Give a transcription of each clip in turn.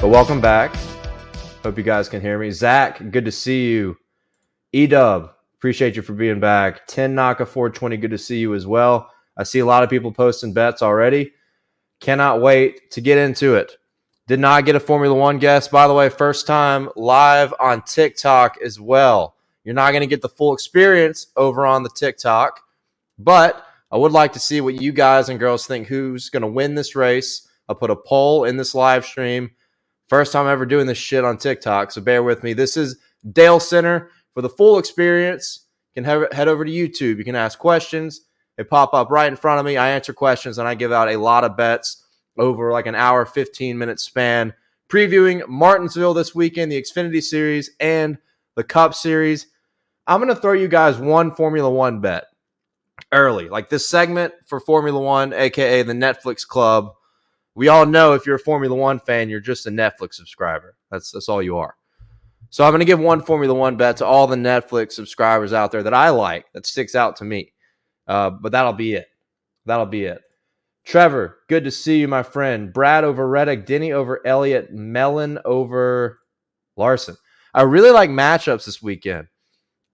But welcome back. Hope you guys can hear me. Zach, good to see you. E-Dub, appreciate you for being back. 10 Naka 420, good to see you as well. I see a lot of people posting bets already. Cannot wait to get into it. Did not get a Formula One guest, by the way, first time live on TikTok as well. You're not going to get the full experience over on the TikTok, but I would like to see what you guys and girls think. Who's going to win this race? I'll put a poll in this live stream. First time ever doing this shit on TikTok, so bear with me. This is Dale Center. For the full experience, you can head over to YouTube. You can ask questions. They pop up right in front of me. I answer questions, and I give out a lot of bets over like an hour, 15-minute span, previewing Martinsville this weekend, the Xfinity Series, and the Cup Series. I'm going to throw you guys one Formula One bet early. Like this segment for Formula One, a.k.a. the Netflix Club. We all know if you're a Formula One fan, you're just a Netflix subscriber. That's all you are. So I'm going to give one Formula One bet to all the Netflix subscribers out there that I like, that sticks out to me. But that'll be it. That'll be it. Trevor, good to see you, my friend. Brad over Reddick, Denny over Elliott, Mellon over Larson. I really like matchups this weekend.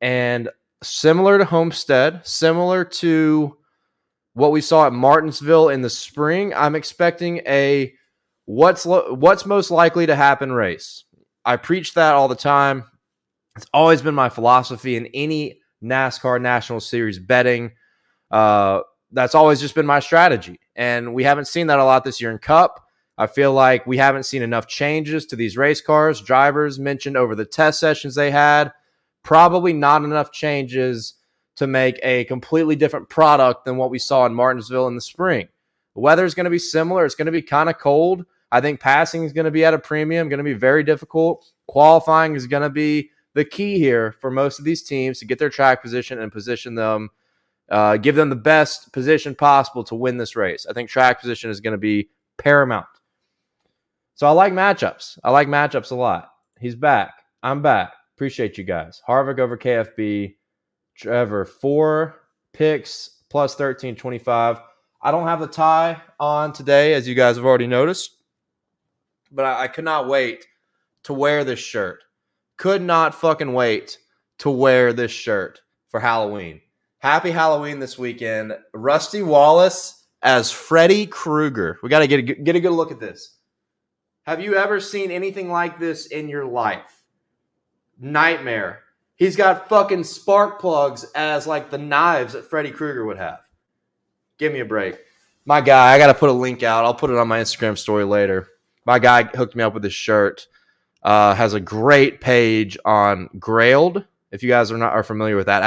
And similar to Homestead, similar to what we saw at Martinsville in the spring, I'm expecting a what's most likely to happen race. I preach that all the time. It's always been my philosophy in any NASCAR National Series betting. That's always just been my strategy. And we haven't seen that a lot this year in Cup. I feel like we haven't seen enough changes to these race cars. Drivers mentioned over the test sessions they had. Probably not enough changes to make a completely different product than what we saw in Martinsville in the spring. The weather is going to be similar. It's going to be kind of cold. I think passing is going to be at a premium, going to be very difficult. Qualifying is going to be the key here for most of these teams to get their track position and position them, give them the best position possible to win this race. I think track position is going to be paramount. So I like matchups. I like matchups a lot. He's back. I'm back. Appreciate you guys. Harvick over KFB. Trevor, 4 picks plus 13.25. I don't have the tie on today, as you guys have already noticed. But I could not wait to wear this shirt. Could not fucking wait to wear this shirt for Halloween. Happy Halloween this weekend. Rusty Wallace as Freddy Krueger. We got to get a good look at this. Have you ever seen anything like this in your life? Nightmare. He's got fucking spark plugs as like the knives that Freddy Krueger would have. Give me a break. My guy, I got to put a link out. I'll put it on my Instagram story later. My guy hooked me up with this shirt. Has a great page on Grailed. If you guys are familiar with that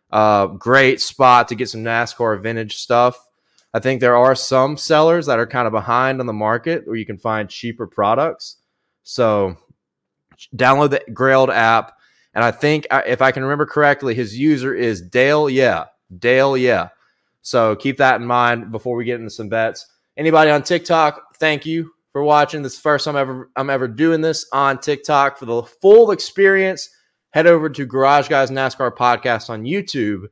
app, great spot to get some NASCAR vintage stuff. I think there are some sellers that are kind of behind on the market where you can find cheaper products. So download the Grailed app. And I think, if I can remember correctly, his user is Dale. Yeah, Dale. Yeah. So keep that in mind before we get into some bets. Anybody on TikTok, thank you for watching. This is the first time I'm ever doing this on TikTok. For the full experience, head over to Garage Guys NASCAR Podcast on YouTube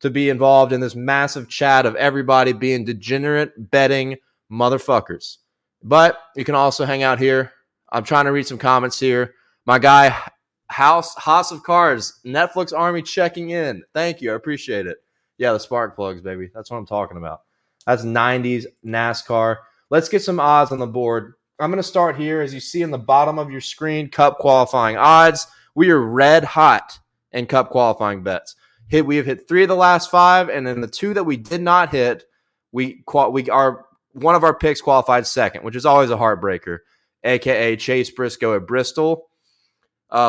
to be involved in this massive chat of everybody being degenerate betting motherfuckers. But you can also hang out here. I'm trying to read some comments here. My guy, House of Cards, Netflix Army checking in. Thank you. I appreciate it. Yeah, the spark plugs, baby. That's what I'm talking about. That's 90s NASCAR. Let's get some odds on the board. I'm going to start here. As you see in the bottom of your screen, Cup qualifying odds. We are red hot in Cup qualifying bets. We have hit 3 of the last 5, and then the 2 that we did not hit, one of our picks qualified second, which is always a heartbreaker, a.k.a. Chase Briscoe at Bristol.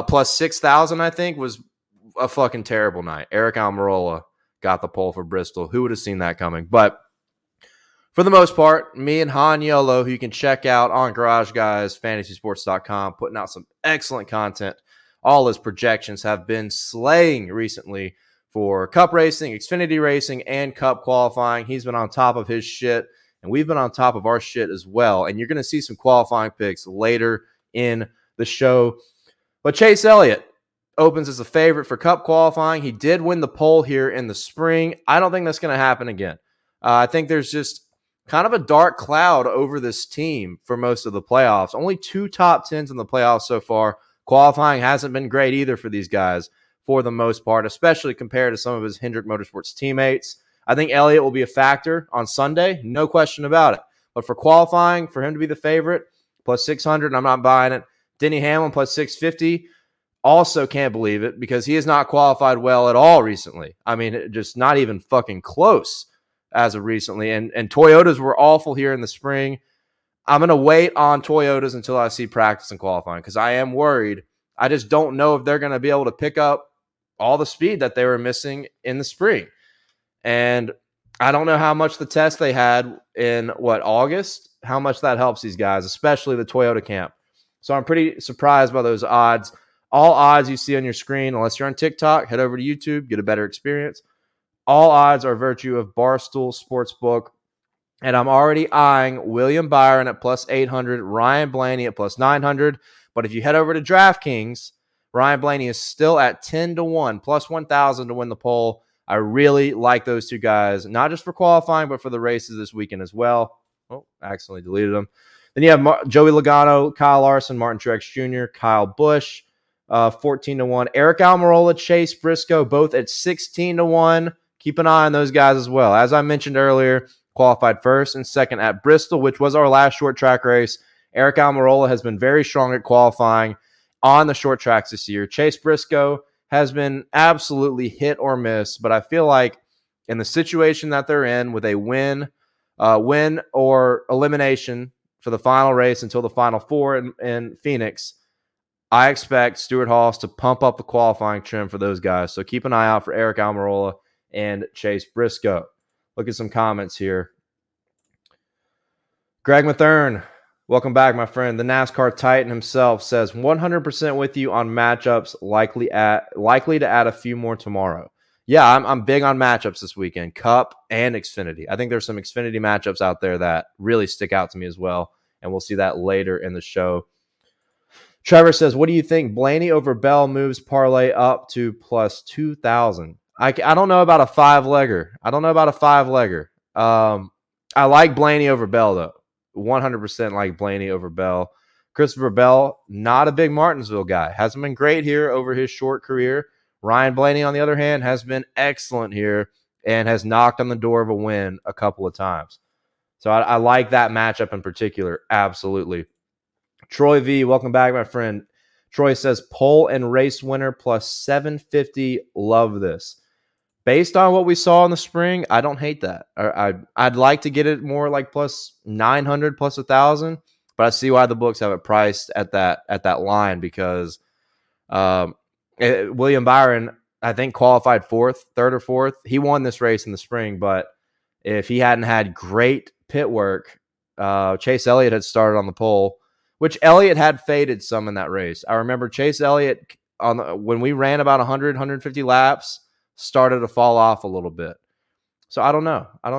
Plus 6,000, I think, was a fucking terrible night. Eric Almirola got the pole for Bristol. Who would have seen that coming? But for the most part, me and Han Yolo, who you can check out on Garage Guys, fantasysports.com, putting out some excellent content. All his projections have been slaying recently for Cup racing, Xfinity racing, and Cup qualifying. He's been on top of his shit, and we've been on top of our shit as well. And you're going to see some qualifying picks later in the show. But Chase Elliott opens as a favorite for Cup qualifying. He did win the pole here in the spring. I don't think that's going to happen again. I think there's just kind of a dark cloud over this team for most of the playoffs. Only 2 top 10s in the playoffs so far. Qualifying hasn't been great either for these guys for the most part, especially compared to some of his Hendrick Motorsports teammates. I think Elliott will be a factor on Sunday, no question about it. But for qualifying, for him to be the favorite, plus 600, I'm not buying it. Denny Hamlin, plus 650, also can't believe it because he has not qualified well at all recently. I mean, just not even fucking close as of recently. And Toyotas were awful here in the spring. I'm going to wait on Toyotas until I see practice and qualifying because I am worried. I just don't know if they're going to be able to pick up all the speed that they were missing in the spring. And I don't know how much the test they had in, August, how much that helps these guys, especially the Toyota camp. So I'm pretty surprised by those odds. All odds you see on your screen, unless you're on TikTok, head over to YouTube, get a better experience. All odds are virtue of Barstool Sportsbook. And I'm already eyeing William Byron at plus 800, Ryan Blaney at plus 900. But if you head over to DraftKings, Ryan Blaney is still at 10-1, plus 1,000 to win the poll. I really like those two guys, not just for qualifying, but for the races this weekend as well. Oh, I accidentally deleted them. Then you have Joey Logano, Kyle Larson, Martin Truex Jr., Kyle Busch, 14-1. Eric Almirola, Chase Briscoe, both at 16-1. Keep an eye on those guys as well. As I mentioned earlier, qualified first and second at Bristol, which was our last short track race. Eric Almirola has been very strong at qualifying on the short tracks this year. Chase Briscoe has been absolutely hit or miss, but I feel like in the situation that they're in with a win or elimination for the final race until the final four in Phoenix, I expect Stewart Haas to pump up the qualifying trim for those guys. So keep an eye out for Eric Almirola and Chase Briscoe. Look at some comments here. Greg Mathern, welcome back, my friend. The NASCAR Titan himself says 100% with you on matchups, likely to add a few more tomorrow. Yeah, I'm big on matchups this weekend, Cup and Xfinity. I think there's some Xfinity matchups out there that really stick out to me as well, and we'll see that later in the show. Trevor says, what do you think? Blaney over Bell moves parlay up to plus 2,000. I don't know about a five-legger. I like Blaney over Bell, though. 100% like Blaney over Bell. Christopher Bell, not a big Martinsville guy. Hasn't been great here over his short career. Ryan Blaney, on the other hand, has been excellent here and has knocked on the door of a win a couple of times. So I like that matchup in particular, absolutely. Troy V, welcome back, my friend. Troy says, poll and race winner plus 750. Love this. Based on what we saw in the spring, I don't hate that. I'd like to get it more like plus 900, plus 1,000, but I see why the books have it priced at that line because William Byron, I think, qualified third or fourth. He won this race in the spring, but if he hadn't had great pit work, Chase Elliott had started on the pole, which Elliott had faded some in that race. I remember Chase Elliott, when we ran about 100, 150 laps, started to fall off a little bit. So I don't know. I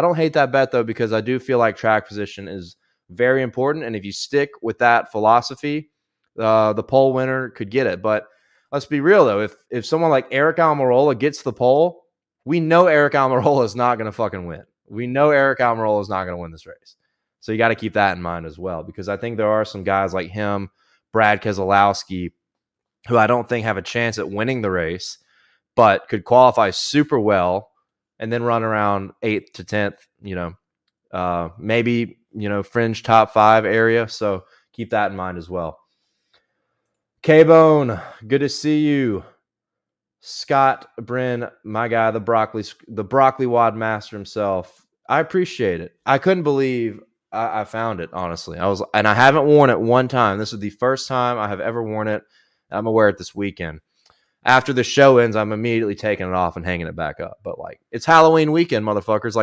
don't hate that bet, though, because I do feel like track position is very important. And if you stick with that philosophy, the pole winner could get it. But let's be real, though. If someone like Eric Almirola gets the pole, we know Eric Almirola is not going to fucking win. We know Eric Almirola is not going to win this race. So you got to keep that in mind as well, because I think there are some guys like him, Brad Keselowski, who I don't think have a chance at winning the race, but could qualify super well and then run around 8th to 10th, maybe, fringe top 5 area. So keep that in mind as well. K-Bone, good to see you. Scott Bryn, my guy, the broccoli wad master himself. I appreciate it. I couldn't believe I found it, honestly. And I haven't worn it one time. This is the first time I have ever worn it. I'm gonna wear it this weekend. After the show ends, I'm immediately taking it off and hanging it back up. But it's Halloween weekend, motherfuckers.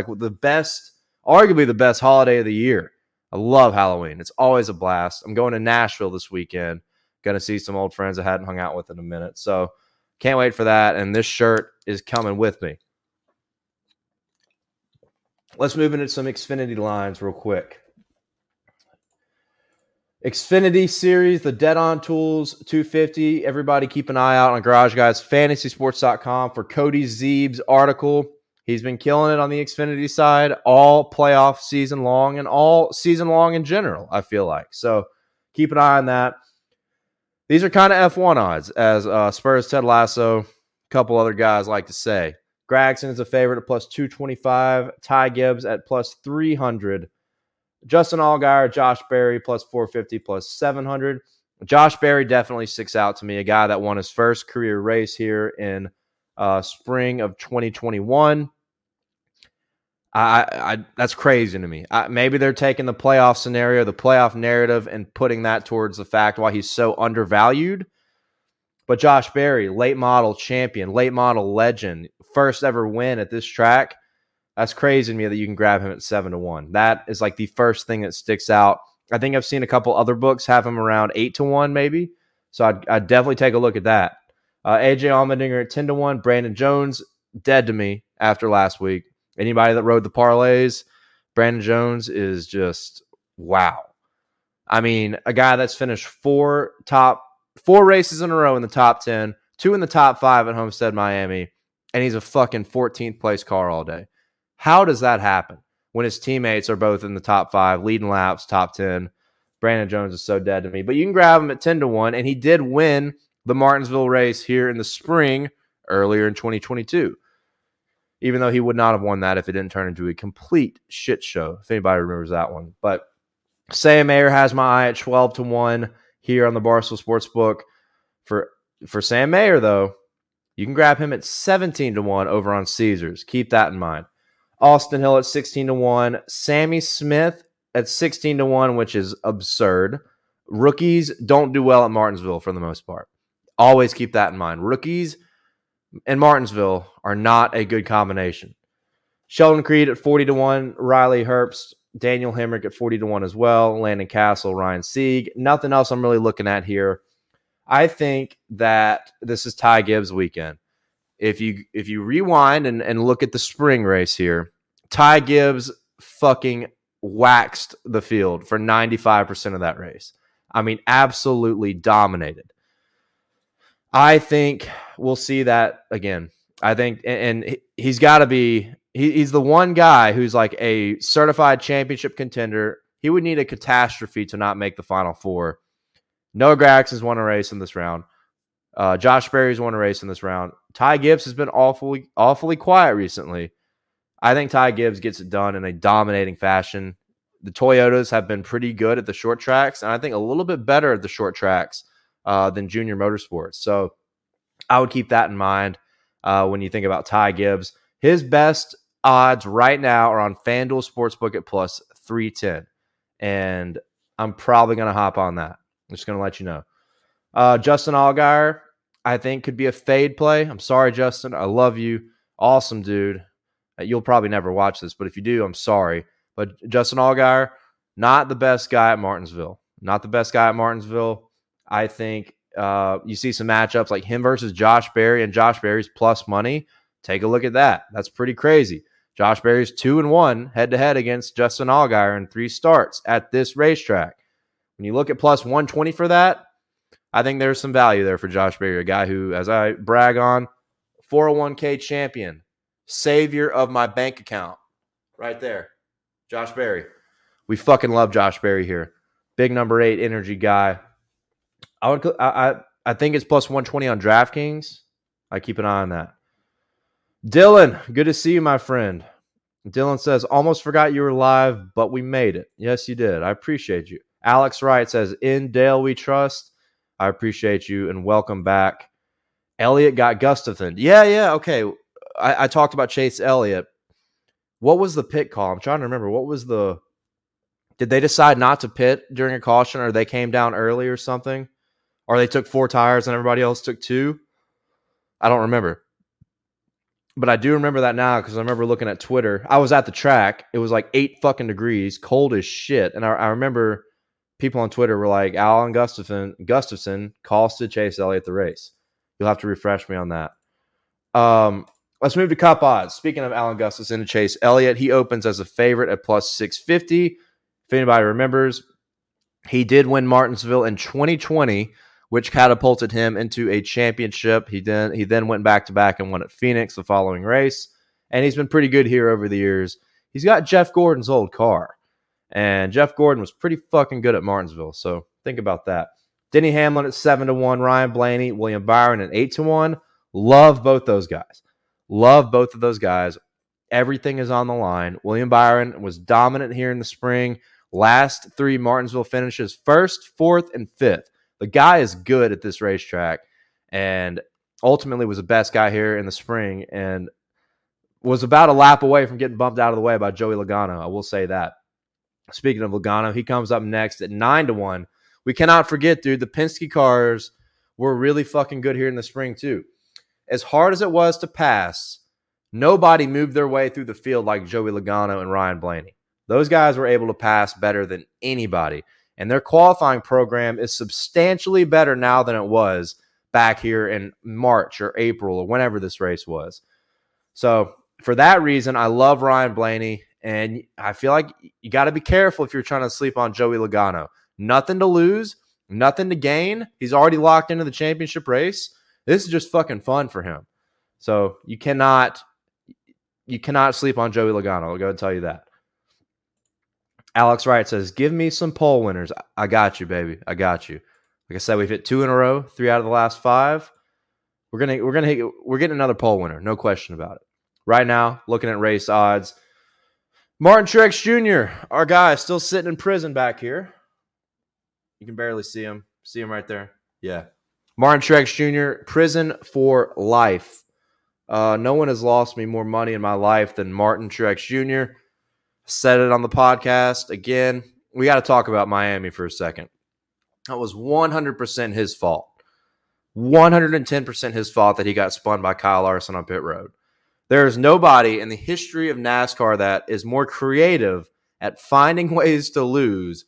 Arguably the best holiday of the year. I love Halloween. It's always a blast. I'm going to Nashville this weekend. Gonna see some old friends I hadn't hung out with in a minute. So can't wait for that. And this shirt is coming with me. Let's move into some Xfinity lines real quick. Xfinity Series, the Dead On Tools 250. Everybody keep an eye out on Garage Guys, fantasysports.com for Cody Zeeb's article. He's been killing it on the Xfinity side all playoff season long and all season long in general, I feel like. So keep an eye on that. These are kind of F1 odds, as Spurs Ted Lasso, a couple other guys like to say. Gragson is a favorite at plus 225. Ty Gibbs at plus 300. Justin Allgaier, Josh Berry, plus 450, plus 700. Josh Berry definitely sticks out to me, a guy that won his first career race here in spring of 2021. I that's crazy to me. Maybe they're taking the playoff scenario, the playoff narrative, and putting that towards the fact why he's so undervalued. But Josh Berry, late model champion, late model legend, first ever win at this track. That's crazy to me that you can grab him at 7-1. That is like the first thing that sticks out. I think I've seen a couple other books have him around 8-1 maybe. So I'd definitely take a look at that. AJ Allmendinger at 10-1. Brandon Jones, dead to me after last week. Anybody that rode the parlays, Brandon Jones is just wow. I mean, a guy that's finished four races in a row in the top 10, two in the top 5 at Homestead, Miami, and he's a fucking 14th place car all day. How does that happen when his teammates are both in the top 5, leading laps, top 10? Brandon Jones is so dead to me. But you can grab him at 10-1, and he did win the Martinsville race here in the spring earlier in 2022, even though he would not have won that if it didn't turn into a complete shit show, if anybody remembers that one. But Sam Mayer has my eye at 12-1 here on the Barstool Sportsbook. For Sam Mayer, though, you can grab him at 17-1 over on Caesars. Keep that in mind. Austin Hill at 16-1. Sammy Smith at 16-1, which is absurd. Rookies don't do well at Martinsville for the most part. Always keep that in mind. Rookies and Martinsville are not a good combination. Sheldon Creed at 40-1. Riley Herbst, Daniel Hemrick at 40-1 as well. Landon Castle, Ryan Sieg. Nothing else I'm really looking at here. I think that this is Ty Gibbs' weekend. If you rewind and look at the spring race here, Ty Gibbs fucking waxed the field for 95% of that race. I mean, absolutely dominated. I think we'll see that again. I think, and he's got to be, he's the one guy who's like a certified championship contender. He would need a catastrophe to not make the Final Four. Noah Gragson's won a race in this round. Josh Berry's won a race in this round. Ty Gibbs has been awfully quiet recently. I think Ty Gibbs gets it done in a dominating fashion. The Toyotas have been pretty good at the short tracks, and I think a little bit better at the short tracks than Junior Motorsports. So I would keep that in mind when you think about Ty Gibbs. His best odds right now are on FanDuel Sportsbook at plus 310, and I'm probably going to hop on that. I'm just going to let you know. Justin Allgaier, I think, could be a fade play. I'm sorry, Justin. I love you. Awesome, dude. You'll probably never watch this, but if you do, I'm sorry. But Justin Allgaier, not the best guy at Martinsville. Not the best guy at Martinsville. I think you see some matchups like him versus Josh Berry, and Josh Berry's plus money. Take a look at that. That's pretty crazy. Josh Berry's 2-1 head-to-head against Justin Allgaier in 3 starts at this racetrack. When you look at plus 120 for that, I think there's some value there for Josh Berry, a guy who, as I brag on, 401k champion, savior of my bank account. Right there. Josh Berry. We fucking love Josh Berry here. Big number 8 energy guy. I think it's plus 120 on DraftKings. I keep an eye on that. Dylan, good to see you, my friend. Dylan says, almost forgot you were live, but we made it. Yes, you did. I appreciate you. Alex Wright says, in Dale we trust. I appreciate you and welcome back. Elliott got Gustafson. Yeah. Okay. I talked about Chase Elliott. What was the pit call? I'm trying to remember. Did they decide not to pit during a caution, or they came down early or something? Or they took 4 tires and everybody else took 2? I don't remember. But I do remember that now because I remember looking at Twitter. I was at the track. It was like 8 fucking degrees, cold as shit. And I remember people on Twitter were like, Alan Gustafson costed Chase Elliott the race. You'll have to refresh me on that. Let's move to Cup odds. Speaking of Alan Gustafson and Chase Elliott, he opens as a favorite at plus 650. If anybody remembers, he did win Martinsville in 2020, which catapulted him into a championship. He then went back-to-back and won at Phoenix the following race. and he's been pretty good here over the years. He's got Jeff Gordon's old car, and Jeff Gordon was pretty fucking good at Martinsville, so think about that. Denny Hamlin at 7-1, Ryan Blaney, William Byron at 8-1. Love both those guys. Love both of those guys. Everything is on the line. William Byron was dominant here in the spring. Last three Martinsville finishes, 1st, 4th, and 5th. The guy is good at this racetrack and ultimately was the best guy here in the spring and was about a lap away from getting bumped out of the way by Joey Logano. I will say that. Speaking of Logano, he comes up next at 9-1. We cannot forget, dude, the Penske cars were really fucking good here in the spring too. As hard as it was to pass, nobody moved their way through the field like Joey Logano and Ryan Blaney. Those guys were able to pass better than anybody. And their qualifying program is substantially better now than it was back here in March or April or whenever this race was. So for that reason, I love Ryan Blaney. And I feel like you got to be careful if you're trying to sleep on Joey Logano. Nothing to lose, nothing to gain. He's already locked into the championship race. This is just fucking fun for him. So you cannot sleep on Joey Logano. I'll go ahead and tell you that. Alex Wright says, give me some poll winners. I got you, baby. I got you. Like I said, we've hit 2 in a row, 3 out of the last 5. We're getting another poll winner. No question about it. Right now, looking at race odds, Martin Truex Jr., our guy, still sitting in prison back here. You can barely see him. See him right there? Yeah. Martin Truex Jr., prison for life. No one has lost me more money in my life than Martin Truex Jr. Said it on the podcast. Again, we got to talk about Miami for a second. That was 100% his fault. 110% his fault that he got spun by Kyle Larson on pit road. There is nobody in the history of NASCAR that is more creative at finding ways to lose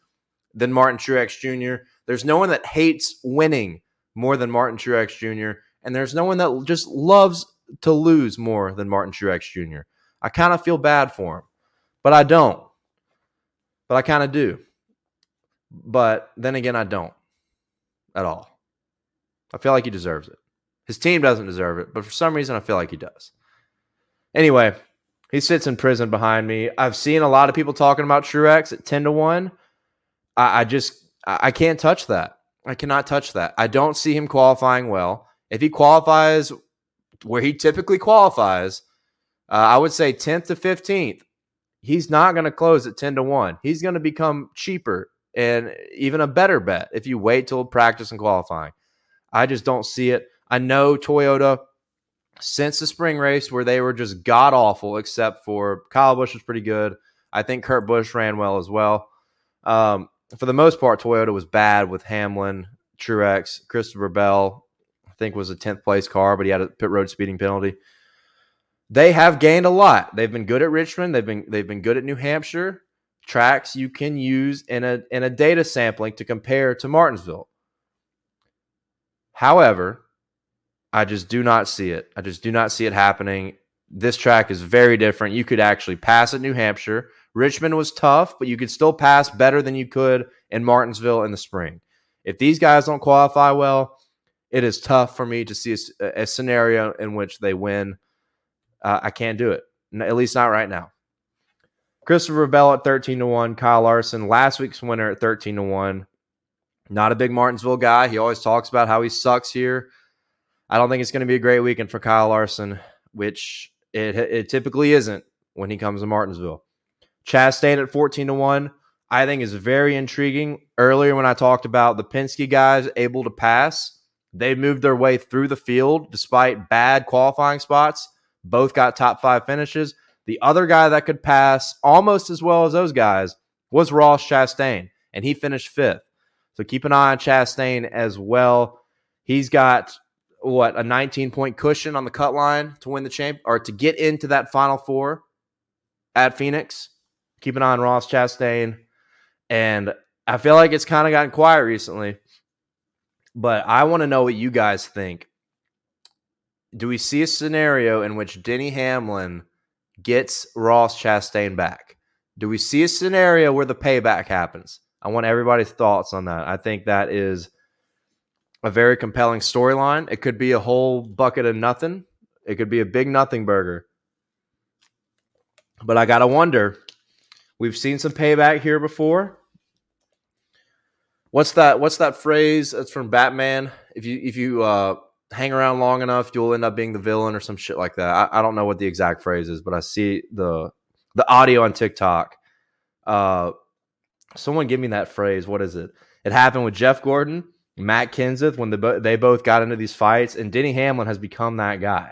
than Martin Truex Jr. There's no one that hates winning more than Martin Truex Jr. And there's no one that just loves to lose more than Martin Truex Jr. I kind of feel bad for him. But I don't. But I kind of do. But then again, I don't at all. I feel like he deserves it. His team doesn't deserve it, but for some reason, I feel like he does. Anyway, he sits in prison behind me. I've seen a lot of people talking about Truex at 10-1. I can't touch that. I cannot touch that. I don't see him qualifying well. If he qualifies where he typically qualifies, I would say 10th to 15th. He's not going to close at 10-1. He's going to become cheaper and even a better bet if you wait till practice and qualifying. I just don't see it. I know Toyota, since the spring race where they were just god-awful, except for Kyle Busch was pretty good. I think Kurt Busch ran well as well. For the most part, Toyota was bad with Hamlin, Truex, Christopher Bell, I think was a 10th place car, but he had a pit road speeding penalty. They have gained a lot. They've been good at Richmond. They've been good at New Hampshire. Tracks you can use in a data sampling to compare to Martinsville. However, I just do not see it. I just do not see it happening. This track is very different. You could actually pass at New Hampshire. Richmond was tough, but you could still pass better than you could in Martinsville in the spring. If these guys don't qualify well, it is tough for me to see a scenario in which they win. I can't do it, at least not right now. Christopher Bell at 13-1. Kyle Larson, last week's winner, at 13-1. Not a big Martinsville guy. He always talks about how he sucks here. I don't think it's going to be a great weekend for Kyle Larson, which it typically isn't when he comes to Martinsville. Chastain at 14-1, I think is very intriguing. Earlier when I talked about the Penske guys able to pass, they moved their way through the field despite bad qualifying spots. Both got top 5 finishes. The other guy that could pass almost as well as those guys was Ross Chastain, and he finished 5th. So keep an eye on Chastain as well. He's got a 19-point cushion on the cut line to win the or to get into that final 4 at Phoenix. Keep an eye on Ross Chastain, and I feel like it's kind of gotten quiet recently. But I want to know what you guys think. Do we see a scenario in which Denny Hamlin gets Ross Chastain back? Do we see a scenario where the payback happens? I want everybody's thoughts on that. I think that is a very compelling storyline. It could be a whole bucket of nothing. It could be a big nothing burger. But I got to wonder, we've seen some payback here before. What's that phrase? It's from Batman. If you hang around long enough, you'll end up being the villain or some shit like that. I don't know what the exact phrase is, but I see the audio on TikTok. Someone give me that phrase. What is it? It happened with Jeff Gordon, Matt Kenseth, when they both got into these fights, and Denny Hamlin has become that guy.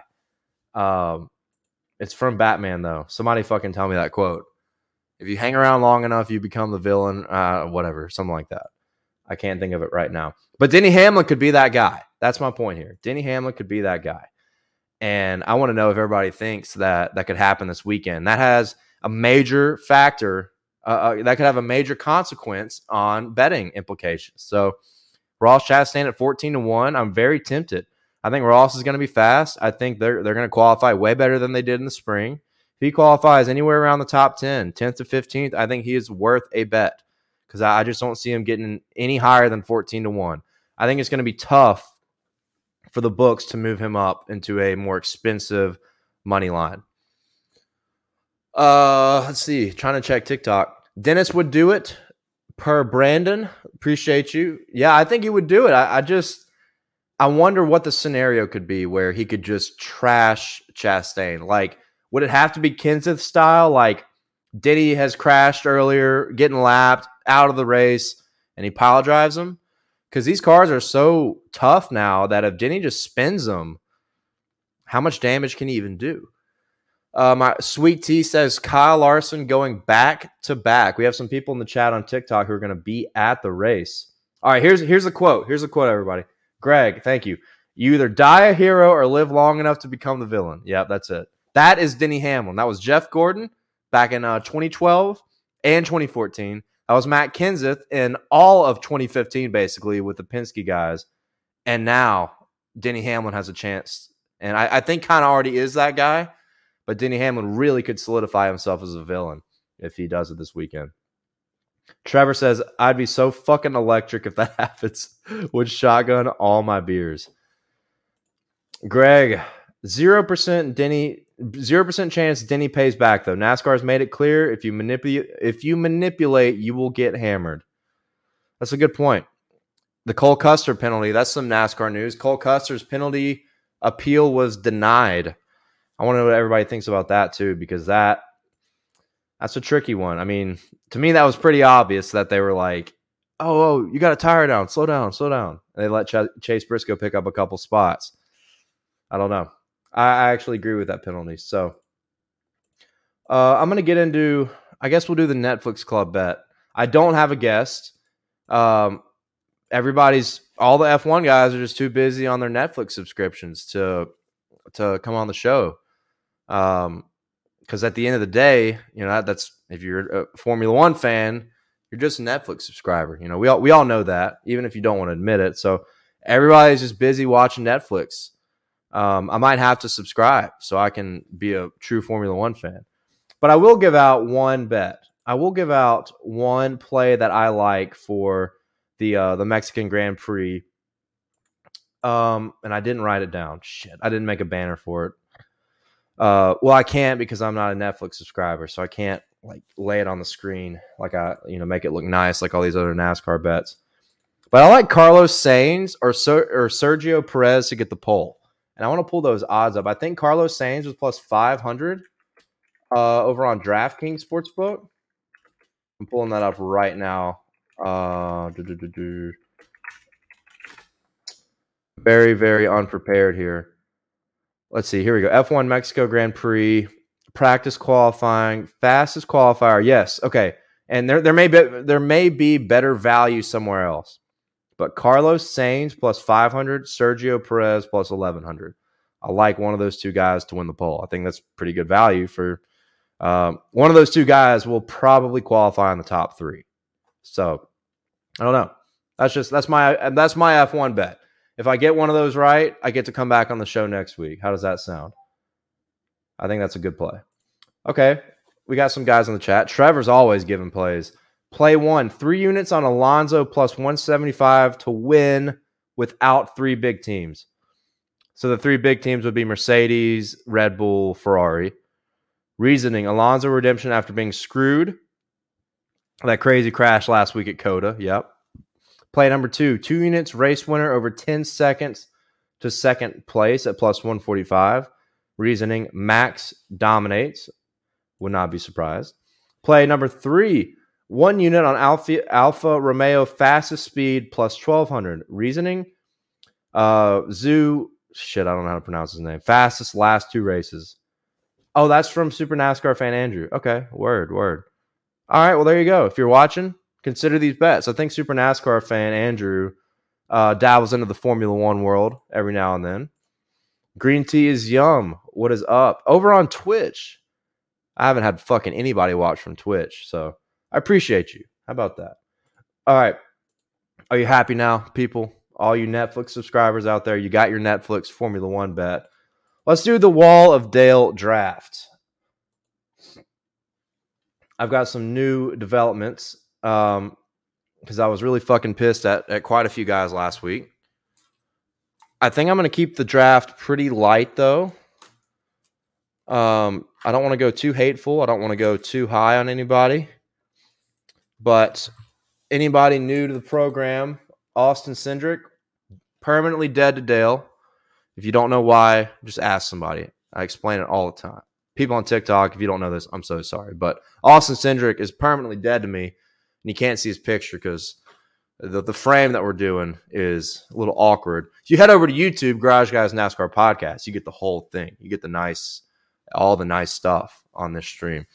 It's from Batman, though. Somebody fucking tell me that quote. If you hang around long enough, you become the villain, whatever, something like that. I can't think of it right now. But Denny Hamlin could be that guy. That's my point here. Denny Hamlin could be that guy. And I want to know if everybody thinks that could happen this weekend. That has a major factor. That could have a major consequence on betting implications. So Ross Chastain at 14-1. I'm very tempted. I think Ross is going to be fast. I think they're going to qualify way better than they did in the spring. If he qualifies anywhere around the top 10, 10th to 15th, I think he is worth a bet because I just don't see him getting any higher than 14-1. I think it's going to be tough for the books to move him up into a more expensive money line. Let's see. Trying to check TikTok. Dennis would do it per Brandon. Appreciate you. Yeah, I think he would do it. I wonder what the scenario could be where he could just trash Chastain. Like, would it have to be Kenseth style? Like, Diddy has crashed earlier, getting lapped, out of the race, and he pile drives him? Because these cars are so tough now that if Denny just spins them, how much damage can he even do? My Sweet T says, Kyle Larson going back to back. We have some people in the chat on TikTok who are going to be at the race. All right, here's a quote. Here's a quote, everybody. Greg, thank you. You either die a hero or live long enough to become the villain. Yeah, that's it. That is Denny Hamlin. That was Jeff Gordon back in 2012 and 2014. That was Matt Kenseth in all of 2015, basically, with the Penske guys. And now Denny Hamlin has a chance. And I think kind of already is that guy. But Denny Hamlin really could solidify himself as a villain if he does it this weekend. Trevor says, I'd be so fucking electric if that happens. Would shotgun all my beers. Greg, 0% chance Denny pays back, though. NASCAR's made it clear if you manipulate, you will get hammered. That's a good point. The Cole Custer penalty, that's some NASCAR news. Cole Custer's penalty appeal was denied. I want to know what everybody thinks about that, too, because that's a tricky one. I mean, to me, that was pretty obvious that they were like, oh, you got a tire down. Slow down. And they let Chase Briscoe pick up a couple spots. I don't know. I actually agree with that penalty. So I'm going to get into, I guess we'll do the Netflix Club bet. I don't have a guest. All the F1 guys are just too busy on their Netflix subscriptions to come on the show. Because at the end of the day, you know, that's if you're a Formula One fan, you're just a Netflix subscriber. You know, we all know that, even if you don't want to admit it. So everybody's just busy watching Netflix. I might have to subscribe so I can be a true Formula One fan. But I will give out one bet. I will give out one play that I like for the Mexican Grand Prix. And I didn't write it down. Shit, I didn't make a banner for it. Well, I can't because I'm not a Netflix subscriber, so I can't like lay it on the screen like make it look nice like all these other NASCAR bets. But I like Carlos Sainz or Sergio Perez to get the pole, and I want to pull those odds up. I think Carlos Sainz was plus 500 over on DraftKings Sportsbook. I'm pulling that up right now. Very, very unprepared here. Let's see. Here we go. F1 Mexico Grand Prix practice qualifying, fastest qualifier. Yes. Okay. And there may be better value somewhere else, but Carlos Sainz plus 500, Sergio Perez plus 1,100. I like one of those two guys to win the pole. I think that's pretty good value for one of those two guys will probably qualify in the top three. So I don't know. That's my F1 bet. If I get one of those right, I get to come back on the show next week. How does that sound? I think that's a good play. Okay, we got some guys in the chat. Trevor's always giving plays. Play one, 3 units on Alonso plus 175 to win without 3 big teams. So the 3 big teams would be Mercedes, Red Bull, Ferrari. Reasoning, Alonso redemption after being screwed. That crazy crash last week at Coda. Yep. Play number 2 units, race winner over 10 seconds to second place at plus 145. Reasoning, Max dominates. Would not be surprised. Play number 3, 1 unit on Alfa Romeo fastest speed plus 1200. Reasoning, I don't know how to pronounce his name. Fastest last 2 races. Oh, that's from Super NASCAR fan Andrew. Okay, word. All right, well, there you go. If you're watching, consider these bets. I think Super NASCAR fan Andrew dabbles into the Formula One world every now and then. Green tea is yum. What is up? Over on Twitch. I haven't had fucking anybody watch from Twitch, so I appreciate you. How about that? All right. Are you happy now, people? All you Netflix subscribers out there, you got your Netflix Formula One bet. Let's do the Wall of Dale draft. I've got some new developments because I was really fucking pissed at quite a few guys last week. I think I'm going to keep the draft pretty light, though. I don't want to go too hateful. I don't want to go too high on anybody. But anybody new to the program, Austin Cindric, permanently dead to Dale. If you don't know why, just ask somebody. I explain it all the time. People on TikTok, if you don't know this, I'm so sorry. But Austin Cindric is permanently dead to me, and you can't see his picture because the frame that we're doing is a little awkward. If you head over to YouTube, Garage Guys NASCAR Podcast, you get the whole thing. You get all the nice stuff on this stream.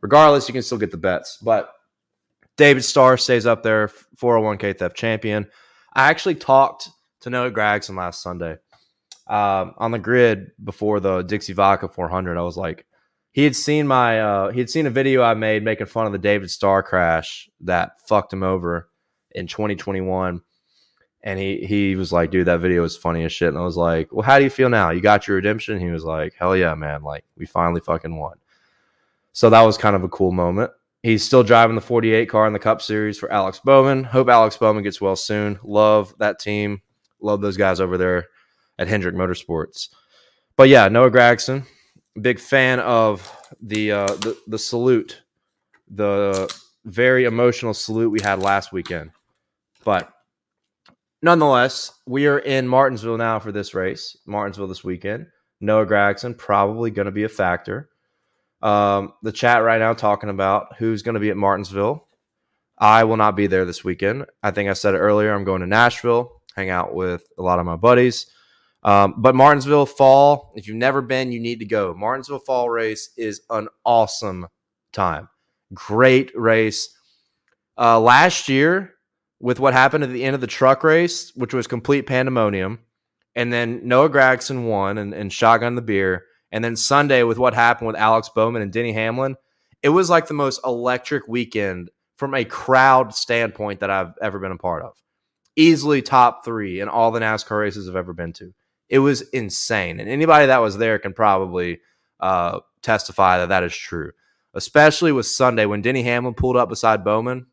Regardless, you can still get the bets. But David Starr stays up there, 401k theft champion. I actually talked to Noah Gragson last Sunday. On the grid before the Dixie Vodka 400, I was like, he had seen a video I made making fun of the David Starr crash that fucked him over in 2021, and he was like, dude, that video was funny as shit. And I was like, well, how do you feel now? You got your redemption? He was like, hell yeah, man! Like, we finally fucking won. So that was kind of a cool moment. He's still driving the 48 car in the Cup Series for Alex Bowman. Hope Alex Bowman gets well soon. Love that team. Love those guys over there at Hendrick Motorsports. But yeah, Noah Gragson, big fan of the salute, the very emotional salute we had last weekend. But nonetheless, we are in Martinsville now for this race. Martinsville this weekend. Noah Gragson probably going to be a factor. The chat right now talking about who's going to be at Martinsville. I will not be there this weekend. I think I said it earlier. I'm going to Nashville, hang out with a lot of my buddies. But Martinsville Fall, if you've never been, you need to go. Martinsville Fall race is an awesome time. Great race. Last year, with what happened at the end of the truck race, which was complete pandemonium, and then Noah Gragson won and shotgunned the beer, and then Sunday with what happened with Alex Bowman and Denny Hamlin, it was like the most electric weekend from a crowd standpoint that I've ever been a part of. Easily top 3 in all the NASCAR races I've ever been to. It was insane. And anybody that was there can probably testify that that is true. Especially with Sunday when Denny Hamlin pulled up beside Bowman,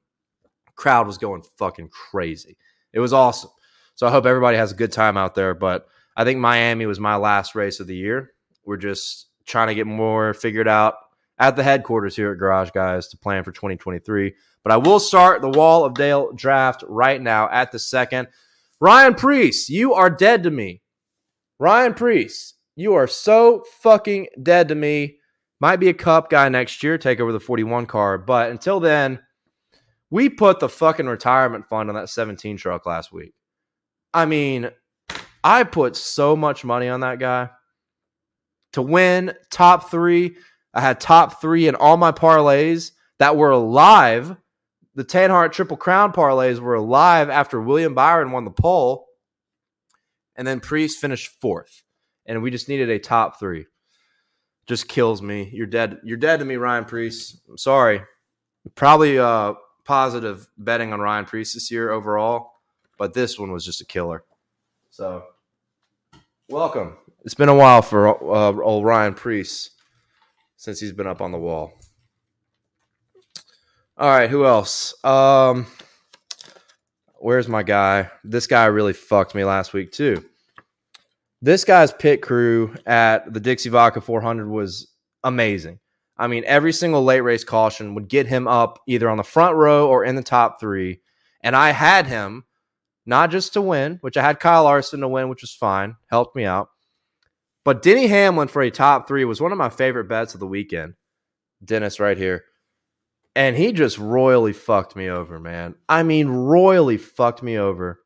crowd was going fucking crazy. It was awesome. So I hope everybody has a good time out there. But I think Miami was my last race of the year. We're just trying to get more figured out at the headquarters here at Garage Guys to plan for 2023. But I will start the Wall of Dale draft right now at the second. Ryan Preece, you are dead to me. Ryan Preece, you are so fucking dead to me. Might be a cup guy next year, take over the 41 car. But until then, we put the fucking retirement fund on that 17 truck last week. I mean, I put so much money on that guy to win top 3. I had top 3 in all my parlays that were alive. The Tanhart Triple Crown parlays were alive after William Byron won the pole. And then Preece finished 4th. And we just needed a top 3. Just kills me. You're dead. You're dead to me, Ryan Preece. I'm sorry. Probably positive betting on Ryan Preece this year overall. But this one was just a killer. So, welcome. It's been a while for old Ryan Preece since he's been up on the wall. All right, who else? Where's my guy? This guy really fucked me last week, too. This guy's pit crew at the Dixie Vodka 400 was amazing. I mean, every single late race caution would get him up either on the front row or in the top three. And I had him not just to win, which I had Kyle Larson to win, which was fine, helped me out. But Denny Hamlin for a top three was one of my favorite bets of the weekend. Dennis right here. And he just royally fucked me over, man. I mean, royally fucked me over.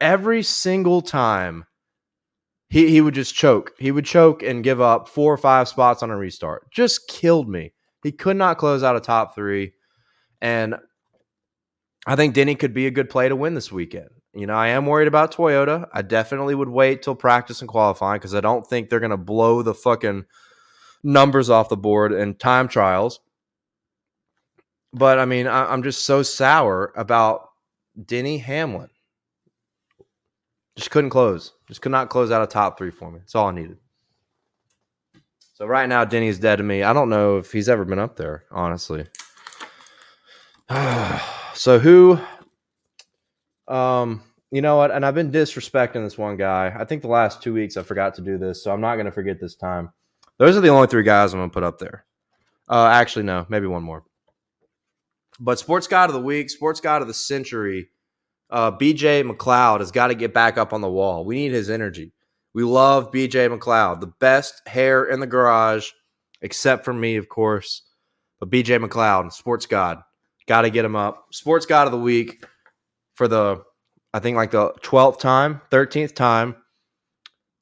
Every single time he would just choke. He would choke and give up 4 or 5 spots on a restart. Just killed me. He could not close out a top three. And I think Denny could be a good play to win this weekend. You know, I am worried about Toyota. I definitely would wait till practice and qualifying because I don't think they're going to blow the fucking numbers off the board in time trials. But, I mean, I'm just so sour about Denny Hamlin. Just couldn't close. Just could not close out a top three for me. That's all I needed. So right now, Denny is dead to me. I don't know if he's ever been up there, honestly. So who... you know what? And I've been disrespecting this one guy. I think the last 2 weeks I forgot to do this, so I'm not going to forget this time. Those are the only 3 guys I'm going to put up there. Actually, no, maybe one more. But sports guy of the week, sports guy of the century, BJ McLeod has got to get back up on the wall. We need his energy. We love BJ McLeod, the best hair in the garage, except for me, of course. But BJ McLeod, sports god, got to get him up. Sports guy of the week. For the, I think like the 12th time, 13th time,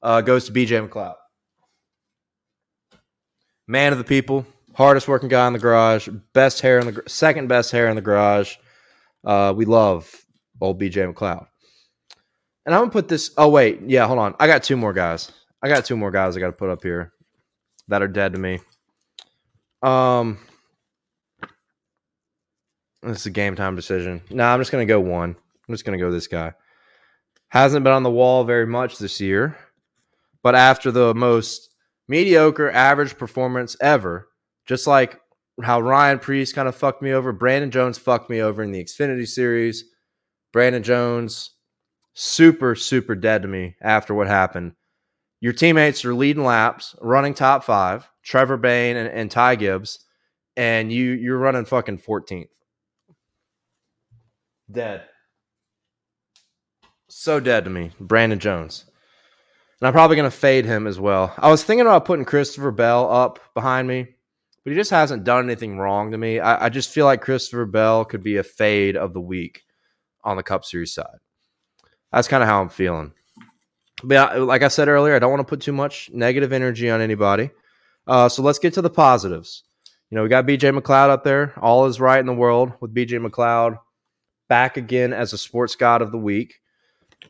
goes to BJ McLeod. Man of the people, hardest working guy in the garage, best hair in the second best hair in the garage. We love old BJ McLeod. And I'm gonna put this. Oh wait, yeah, hold on. I got 2 more guys. I got to put up here that are dead to me. This is a game time decision. No, I'm just gonna go one. I'm just going to go this guy. Hasn't been on the wall very much this year, but after the most mediocre average performance ever, just like how Ryan Preece kind of fucked me over, Brandon Jones fucked me over in the Xfinity Series. Brandon Jones, super, super dead to me after what happened. Your teammates are leading laps, running top 5, Trevor Bayne and Ty Gibbs, and you're running fucking 14th. Dead. So dead to me, Brandon Jones. And I'm probably going to fade him as well. I was thinking about putting Christopher Bell up behind me, but he just hasn't done anything wrong to me. I just feel like Christopher Bell could be a fade of the week on the Cup Series side. That's kind of how I'm feeling. But like I said earlier, I don't want to put too much negative energy on anybody. So let's get to the positives. You know, we got BJ McLeod up there. All is right in the world with BJ McLeod back again as a sports god of the week.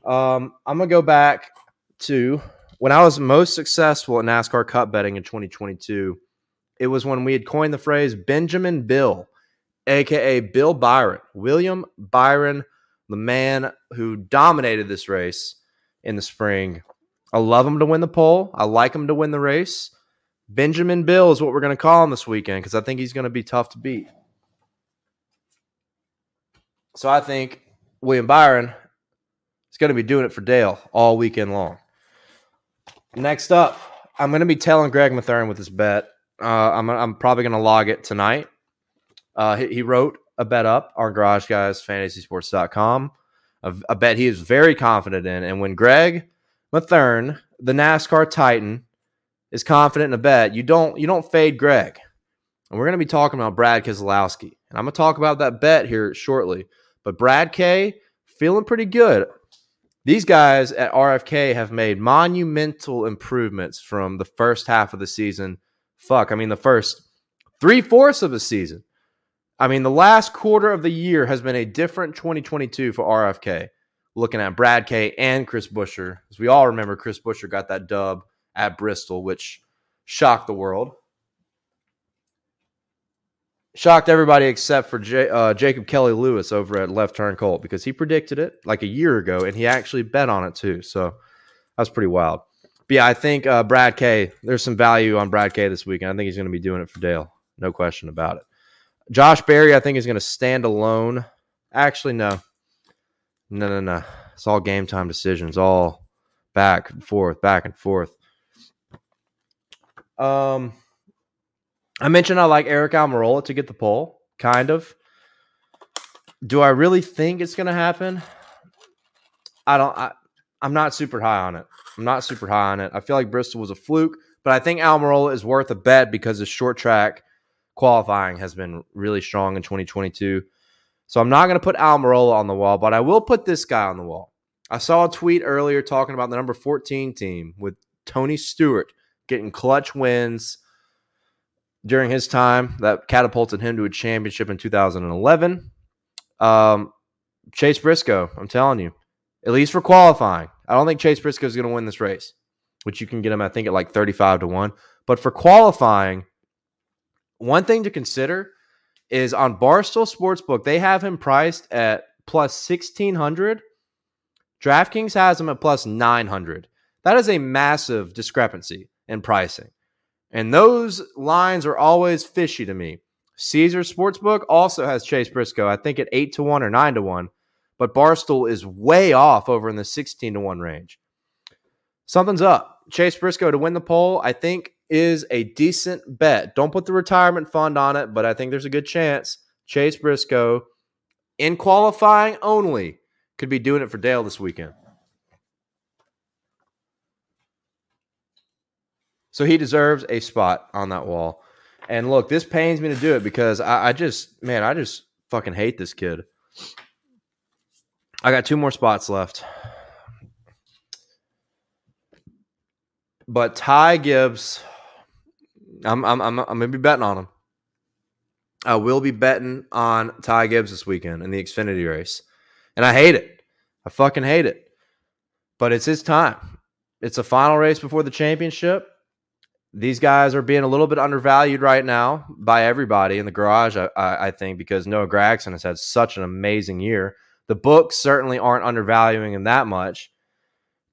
I'm going to go back to when I was most successful at NASCAR Cup betting in 2022. It was when we had coined the phrase Benjamin Bill, a.k.a. Bill Byron, William Byron, the man who dominated this race in the spring. I love him to win the pole. I like him to win the race. Benjamin Bill is what we're going to call him this weekend because I think he's going to be tough to beat. So I think William Byron... He's going to be doing it for Dale all weekend long. Next up, I'm going to be telling Greg Mathern with this bet. I'm probably going to log it tonight. He wrote a bet up on GarageGuysFantasySports.com, a bet he is very confident in. And when Greg Mathern, the NASCAR Titan, is confident in a bet, you don't fade Greg. And we're going to be talking about Brad Keselowski. And I'm going to talk about that bet here shortly. But Brad K, feeling pretty good. These guys at RFK have made monumental improvements from the first half of the season. The first 3/4 of the season. I mean, the last quarter of the year has been a different 2022 for RFK. Looking at Brad K and Chris Buescher. As we all remember, Chris Buescher got that dub at Bristol, which shocked the world. Shocked everybody except for Jacob Kelly Lewis over at Left Turn Colt because he predicted it like a year ago, and he actually bet on it too. So that was pretty wild. But yeah, I think Brad K, there's some value on Brad K this weekend. I think he's going to be doing it for Dale. No question about it. Josh Berry, I think, is going to stand alone. Actually, no. It's all game time decisions, all back and forth, back and forth. I mentioned I like Eric Almirola to get the pole, kind of. Do I really think it's going to happen? I'm not super high on it. I feel like Bristol was a fluke, but I think Almirola is worth a bet because his short track qualifying has been really strong in 2022. So I'm not going to put Almirola on the wall, but I will put this guy on the wall. I saw a tweet earlier talking about the number 14 team with Tony Stewart getting clutch wins during his time that catapulted him to a championship in 2011. Chase Briscoe, I'm telling you, at least for qualifying. I don't think Chase Briscoe is going to win this race, which you can get him, I think, at like 35-1. But for qualifying, one thing to consider is on Barstool Sportsbook, they have him priced at plus 1,600. DraftKings has him at plus 900. That is a massive discrepancy in pricing. And those lines are always fishy to me. Caesars Sportsbook also has Chase Briscoe, I think, at 8-1 or 9-1. But Barstool is way off over in the 16-1 range. Something's up. Chase Briscoe to win the poll, I think, is a decent bet. Don't put the retirement fund on it, but I think there's a good chance Chase Briscoe, in qualifying only, could be doing it for Dale this weekend. So he deserves a spot on that wall. And look, this pains me to do it because I just fucking hate this kid. I got two more spots left. But Ty Gibbs, I'm gonna be betting on him. I will be betting on Ty Gibbs this weekend in the Xfinity race. And I hate it. I fucking hate it. But it's his time. It's a final race before the championship. These guys are being a little bit undervalued right now by everybody in the garage, I think, because Noah Gragson has had such an amazing year. The books certainly aren't undervaluing him that much,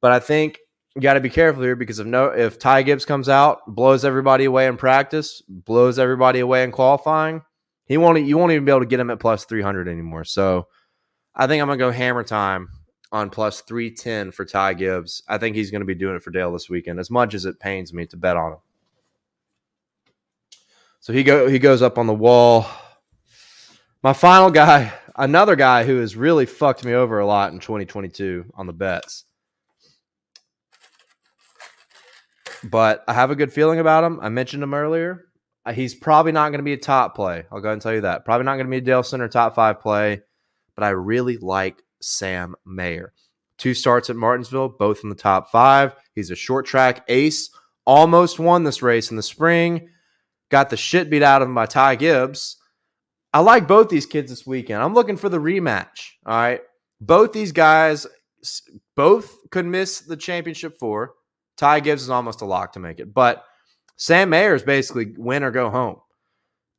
but I think you got to be careful here because if Ty Gibbs comes out, blows everybody away in practice, blows everybody away in qualifying, you won't even be able to get him at plus 300 anymore. So I think I'm going to go hammer time on plus 310 for Ty Gibbs. I think he's going to be doing it for Dale this weekend, as much as it pains me to bet on him. So he goes up on the wall. My final guy, another guy who has really fucked me over a lot in 2022 on the bets. But I have a good feeling about him. I mentioned him earlier. He's probably not going to be a top play. I'll go ahead and tell you that. Probably not going to be a Dale Center top five play. But I really like Sam Mayer. 2 starts at Martinsville, both in the top 5. He's a short track ace. Almost won this race in the spring. Got the shit beat out of him by Ty Gibbs. I like both these kids this weekend. I'm looking for the rematch, all right? Both these guys, both could miss the championship four. Ty Gibbs is almost a lock to make it. But Sam Mayer is basically win or go home.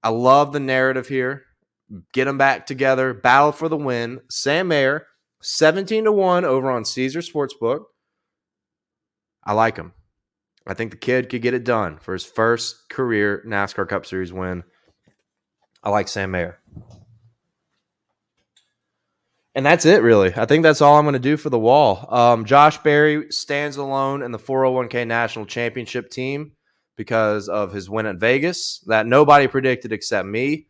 I love the narrative here. Get them back together. Battle for the win. Sam Mayer, 17-1 over on Caesars Sportsbook. I like him. I think the kid could get it done for his first career NASCAR Cup Series win. I like Sam Mayer. And that's it, really. I think that's all I'm going to do for the wall. Josh Berry stands alone in the 401k National Championship team because of his win at Vegas that nobody predicted except me.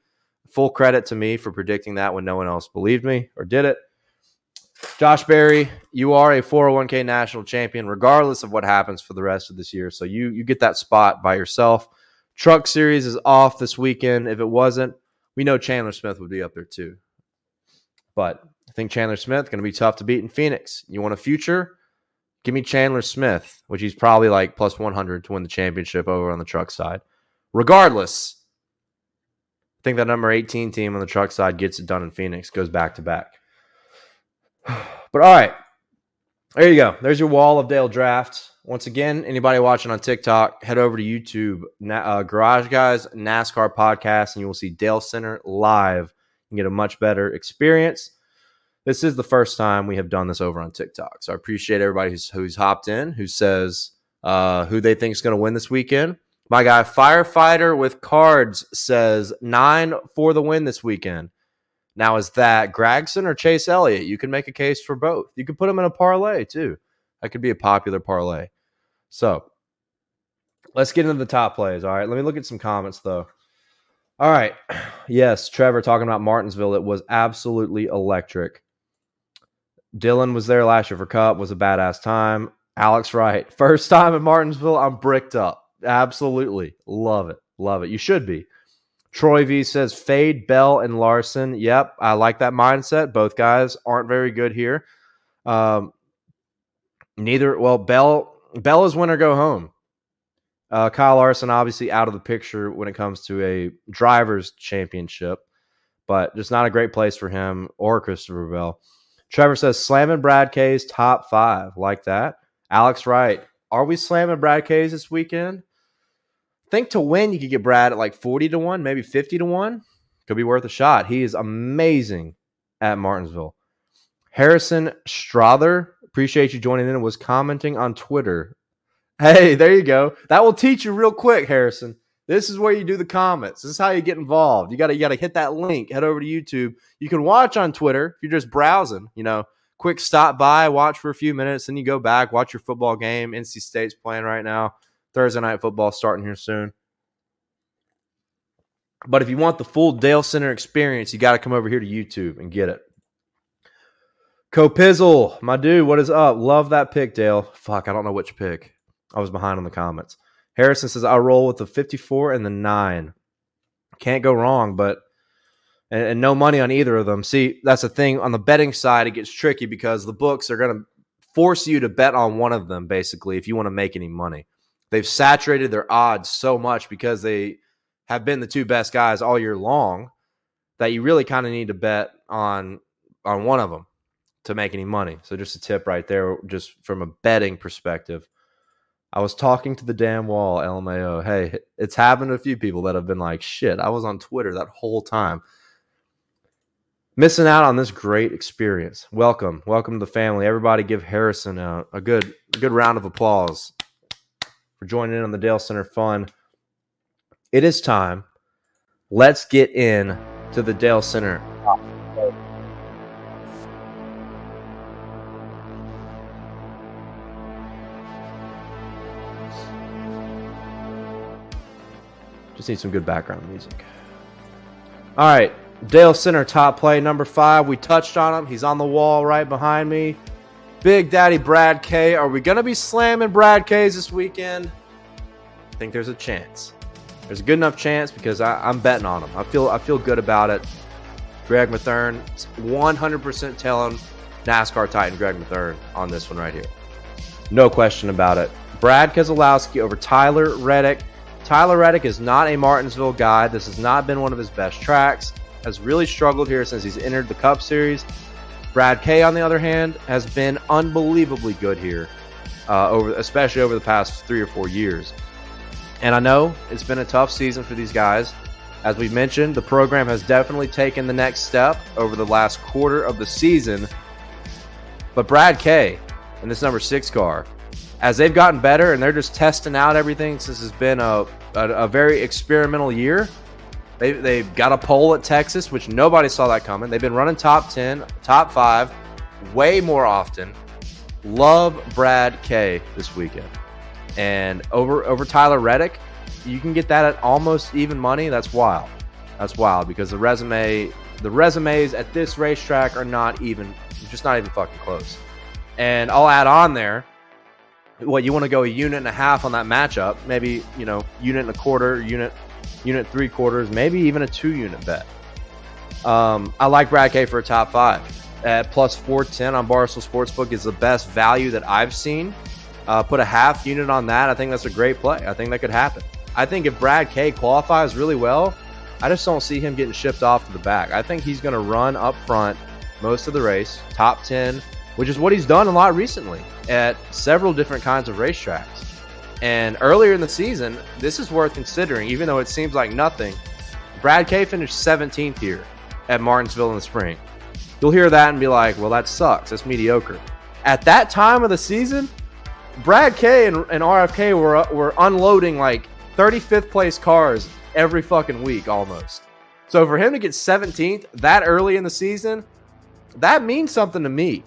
Full credit to me for predicting that when no one else believed me or did it. Josh Berry, you are a 401k National Champion regardless of what happens for the rest of this year. So you get that spot by yourself. Truck Series is off this weekend. If it wasn't, we know Chandler Smith would be up there too. But I think Chandler Smith is going to be tough to beat in Phoenix. You want a future? Give me Chandler Smith, which he's probably like plus 100 to win the championship over on the truck side. Regardless, I think that number 18 team on the truck side gets it done in Phoenix, goes back to back. But all right, there you go. There's your wall of Dale draft. Once again, anybody watching on TikTok, head over to YouTube, Garage Guys NASCAR Podcast, and you will see Dale Center live and get a much better experience. This is the first time we have done this over on TikTok, so I appreciate everybody who's hopped in, who says who they think is going to win this weekend. My guy, Firefighter with Cards, says 9 for the win this weekend. Now, is that Gragson or Chase Elliott? You can make a case for both. You can put them in a parlay, too. That could be a popular parlay. So let's get into the top plays. All right, let me look at some comments, though. All right. Yes, Trevor talking about Martinsville. It was absolutely electric. Dylan was there last year for Cup. Was a badass time. Alex Wright. First time in Martinsville. I'm bricked up. Absolutely. Love it. Love it. You should be. Troy V says, fade Bell and Larson. Yep, I like that mindset. Both guys aren't very good here. Bell is win or go home. Kyle Larson obviously out of the picture when it comes to a driver's championship, but just not a great place for him or Christopher Bell. Trevor says, slamming Brad K's top five. Like that. Alex Wright, are we slamming Brad K's this weekend? Think to win, you could get Brad at like 40-1, maybe 50-1. Could be worth a shot. He is amazing at Martinsville. Harrison Strother, appreciate you joining in, was commenting on Twitter. Hey, there you go. That will teach you real quick, Harrison. This is where you do the comments. This is how you get involved. You gotta hit that link. Head over to YouTube. You can watch on Twitter if you're just browsing. Quick stop by, watch for a few minutes, then you go back, watch your football game. NC State's playing right now. Thursday night football starting here soon. But if you want the full Dale Center experience, you got to come over here to YouTube and get it. Copizzle, my dude, what is up? Love that pick, Dale. Fuck, I don't know which pick. I was behind on the comments. Harrison says, I roll with the 54 and the 9. Can't go wrong, but and no money on either of them. See, that's the thing. On the betting side, it gets tricky because the books are going to force you to bet on one of them, basically, if you want to make any money. They've saturated their odds so much because they have been the two best guys all year long that you really kind of need to bet on one of them to make any money. So just a tip right there, just from a betting perspective. I was talking to the damn wall, LMAO. Hey, it's happened to a few people that have been like, shit, I was on Twitter that whole time. Missing out on this great experience. Welcome. Welcome to the family. Everybody give Harrison a good round of applause. We're joining in on the Dale Center fun. It is time. Let's get in to the Dale Center. Just need some good background music. All right. Dale Center top play number 5. We touched on him. He's on the wall right behind me. Big Daddy Brad K. Are we going to be slamming Brad K's this weekend? I think there's a chance. There's a good enough chance because I'm betting on him. I feel good about it. Greg Mathern, 100% telling NASCAR Titan Greg Mathern on this one right here. No question about it. Brad Keselowski over Tyler Reddick. Tyler Reddick is not a Martinsville guy. This has not been one of his best tracks. Has really struggled here since he's entered the Cup Series. Brad K, on the other hand, has been unbelievably good here, especially over the past 3 or 4 years. And I know it's been a tough season for these guys. As we mentioned, the program has definitely taken the next step over the last quarter of the season. But Brad K in this number 6 car, as they've gotten better and they're just testing out everything since it's been a very experimental year, They've got a pole at Texas, which nobody saw that coming. They've been running top 10, top 5 way more often. Love Brad K this weekend. And over Tyler Reddick, you can get that at almost even money. That's wild. That's wild because the resumes at this racetrack are not even fucking close. And I'll add on there, you want to go 1.5 units on that matchup, maybe, 1.25 units, unit 3/4, maybe even a 2-unit bet. I like Brad K for a top 5 at +410 on Barstool Sportsbook is the best value that I've seen. Put a 0.5 unit on that. I think that's a great play. I think that could happen. I think if Brad K qualifies really well, I just don't see him getting shipped off to the back. I think he's going to run up front most of the race, top 10, which is what he's done a lot recently at several different kinds of racetracks. And earlier in the season, this is worth considering, even though it seems like nothing. Brad K finished 17th here at Martinsville in the spring. You'll hear that and be like, well, that sucks. That's mediocre. At that time of the season, Brad K and RFK were unloading like 35th place cars every fucking week almost. So for him to get 17th that early in the season, that means something to me.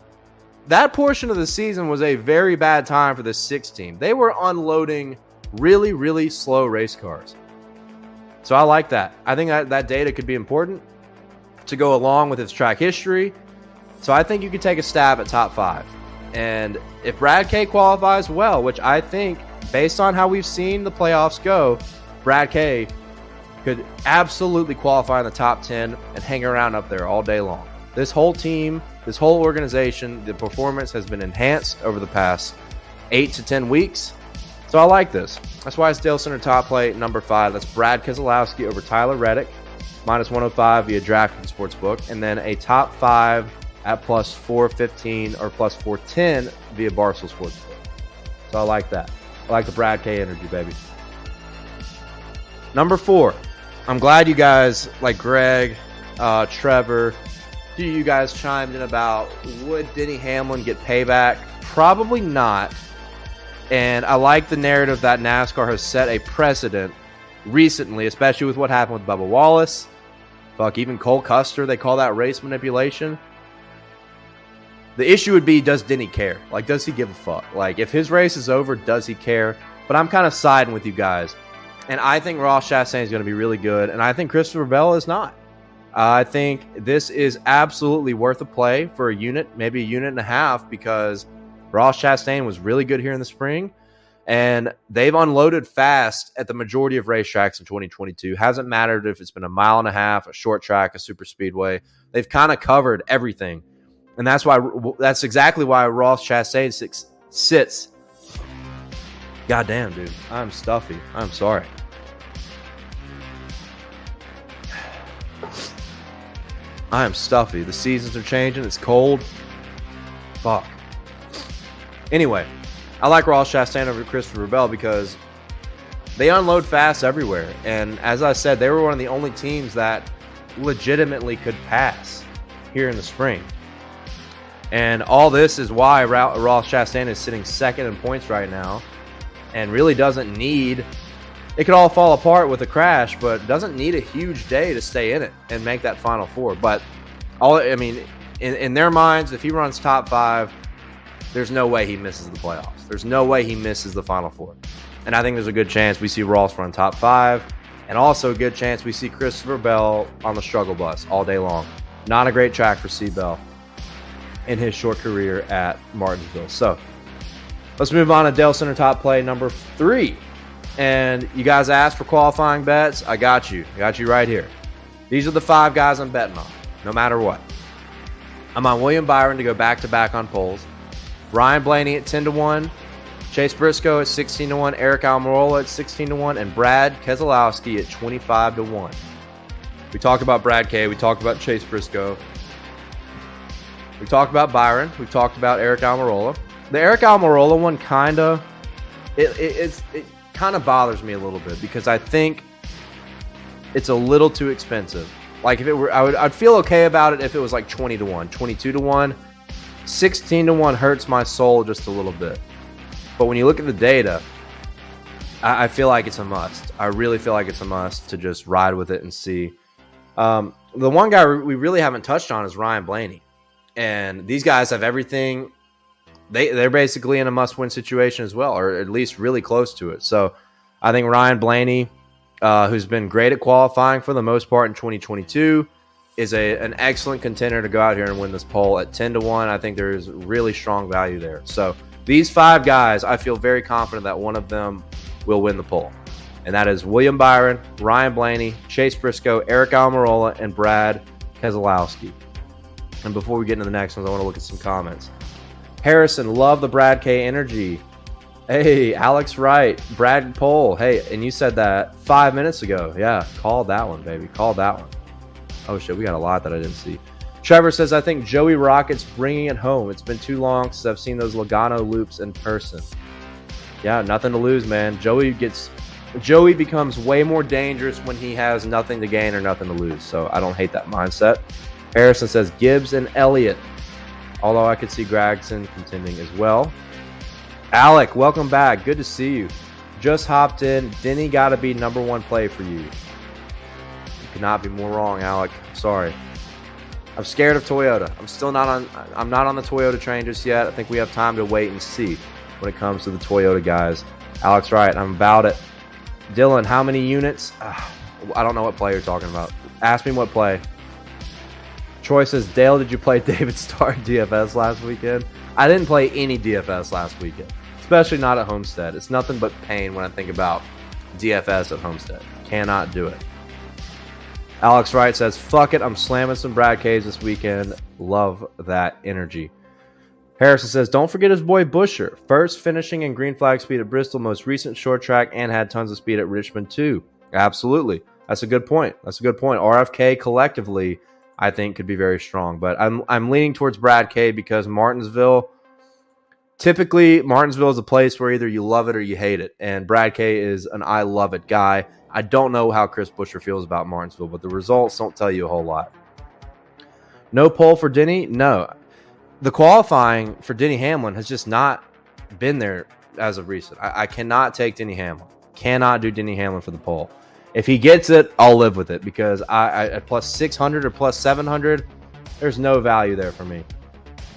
That portion of the season was a very bad time for the 6 team. They were unloading really, really slow race cars. So I like that. I think that data could be important to go along with his track history. So I think you could take a stab at top five. And if Brad K qualifies well, which I think, based on how we've seen the playoffs go, Brad K could absolutely qualify in the top 10 and hang around up there all day long. This whole team, this whole organization, the performance has been enhanced over the past 8 to 10 weeks. So I like this. That's why it's Dale Center top play number 5. That's Brad Keselowski over Tyler Reddick, minus 105 via DraftKings Sportsbook. And then a top 5 at plus 415 or plus 410 via Barstool Sportsbook. So I like that. I like the Brad K energy, baby. Number 4. I'm glad you guys, like Greg, Trevor, you guys chimed in about would Denny Hamlin get payback? Probably not. And I like the narrative that NASCAR has set a precedent recently, especially with what happened with Bubba Wallace. Fuck, even Cole Custer, they call that race manipulation. The issue would be, does Denny care? Like, does he give a fuck? Like, if his race is over, does he care? But I'm kind of siding with you guys. And I think Ross Chastain is going to be really good. And I think Christopher Bell is not. I think this is absolutely worth a play for a unit, maybe a unit and a half, because Ross Chastain was really good here in the spring. And they've unloaded fast at the majority of racetracks in 2022. Hasn't mattered if it's been a mile and a half, a short track, a super speedway. They've kind of covered everything. And that's exactly why Ross Chastain sits. Goddamn, dude. I'm stuffy. I'm sorry. I am stuffy. The seasons are changing. It's cold. Fuck. Anyway, I like Ross Chastain over Christopher Bell because they unload fast everywhere. And as I said, they were one of the only teams that legitimately could pass here in the spring. And all this is why Ross Chastain is sitting second in points right now and really doesn't need, it could all fall apart with a crash, but doesn't need a huge day to stay in it and make that Final Four. But in their minds, if he runs top 5, there's no way he misses the playoffs. There's no way he misses the Final Four. And I think there's a good chance we see Ross run top 5, and also a good chance we see Christopher Bell on the struggle bus all day long. Not a great track for C. Bell in his short career at Martinsville. So let's move on to Dale Center top play number 3. And you guys asked for qualifying bets. I got you. I got you right here. These are the 5 guys I'm betting on, no matter what. I'm on William Byron to go back-to-back on polls. Ryan Blaney at 10-1, Chase Briscoe at 16-1, Eric Almirola at 16-1, and Brad Keselowski at 25-1. We talked about Brad K. We talked about Chase Briscoe. We talked about Byron. We talked about Eric Almirola. The Eric Almirola one kind of bothers me a little bit because I think it's a little too expensive. Like if it were, I'd feel okay about it if it was like 20-1, 22-1. 16-1 hurts my soul just a little bit. But when you look at the data, I feel like it's a must. I really feel like it's a must to just ride with it and see. The one guy we really haven't touched on is Ryan Blaney. And these guys have everything. They're basically in a must-win situation as well, or at least really close to it. So I think Ryan Blaney, who's been great at qualifying for the most part in 2022, is an excellent contender to go out here and win this poll at 10-1. I think there is really strong value there. So these 5 guys, I feel very confident that one of them will win the poll. And that is William Byron, Ryan Blaney, Chase Briscoe, Eric Almirola, and Brad Keselowski. And before we get into the next ones, I want to look at some comments. Harrison, love the Brad K energy. Hey, Alex Wright, Brad poll. Hey, and you said that 5 minutes ago. Yeah, call that one, baby. Call that one. Oh, shit, we got a lot that I didn't see. Trevor says, I think Joey Rocket's bringing it home. It's been too long since I've seen those Logano loops in person. Yeah, nothing to lose, man. Joey becomes way more dangerous when he has nothing to gain or nothing to lose. So I don't hate that mindset. Harrison says, Gibbs and Elliott. Although I could see Gragson contending as well. Alec, welcome back. Good to see you. Just hopped in. Denny got to be number one play for you. Could not be more wrong, Alec. I'm sorry. I'm scared of Toyota. I'm not on the Toyota train just yet. I think we have time to wait and see when it comes to the Toyota guys. Alex Wright, I'm about it. Dylan, how many units? I don't know what play you're talking about. Ask me what play. Troy says, Dale, did you play David Starr DFS last weekend? I didn't play any DFS last weekend, especially not at Homestead. It's nothing but pain when I think about DFS at Homestead. Cannot do it. Alex Wright says, fuck it, I'm slamming some Brad K's this weekend. Love that energy. Harrison says, don't forget his boy Busher. First finishing in green flag speed at Bristol, most recent short track, and had tons of speed at Richmond too. Absolutely. That's a good point. That's a good point. RFK collectively, I think, could be very strong. But I'm leaning towards Brad K because Martinsville, typically Martinsville is a place where either you love it or you hate it. And Brad K is an I love it guy. I don't know how Chris Busher feels about Martinsville, but the results don't tell you a whole lot. No poll for Denny? No. The qualifying for Denny Hamlin has just not been there as of recent. I cannot take Denny Hamlin. Cannot do Denny Hamlin for the poll. If he gets it, I'll live with it because I at plus 600 or plus 700, there's no value there for me.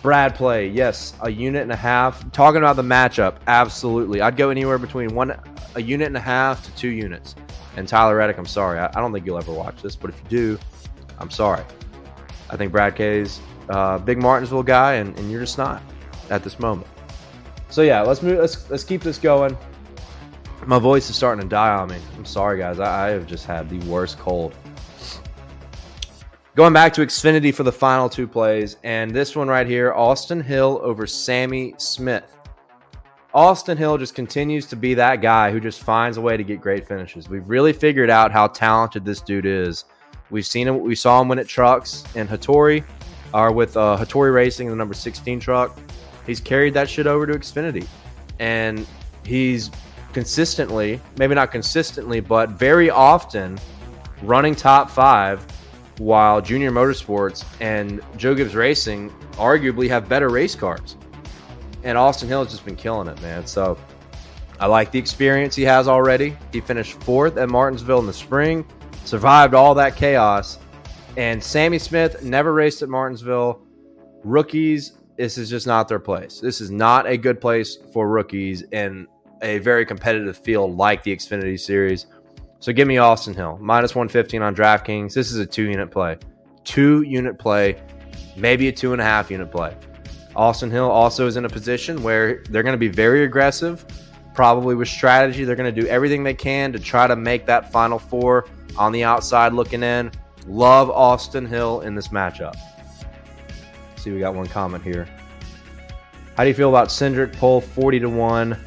Brad play, yes, 1.5 units. Talking about the matchup, absolutely. I'd go anywhere between 1.5 units to 2 units. And Tyler Reddick, I'm sorry. I don't think you'll ever watch this, but if you do, I'm sorry. I think Brad K's big Martinsville guy, and you're just not at this moment. So yeah, let's move. Let's keep this going. My voice is starting to die on me. I'm sorry, guys. I have just had the worst cold. Going back to Xfinity for the final two plays. And this one right here, Austin Hill over Sammy Smith. Austin Hill just continues to be that guy who just finds a way to get great finishes. We've really figured out how talented this dude is. We've seen him. We saw him win at trucks in Hattori, or with Hattori Racing in the number 16 truck. He's carried that shit over to Xfinity. And he's consistently, maybe not consistently, but very often running top five, while Junior Motorsports and Joe Gibbs Racing arguably have better race cars. And Austin Hill has just been killing it, man. So I like the experience he has already. He finished fourth at Martinsville in the spring, survived all that chaos. And Sammy Smith never raced at Martinsville. Rookies, this is just not their place. This is not a good place for rookies. And a very competitive field like the Xfinity Series. So give me Austin Hill. Minus 115 on DraftKings. This is a 2-unit play. 2-unit play. Maybe a 2.5-unit play. Austin Hill also is in a position where they're going to be very aggressive. Probably with strategy. They're going to do everything they can to try to make that Final Four on the outside looking in. Love Austin Hill in this matchup. Let's see, we got one comment here. How do you feel about Cindric poll 40-1?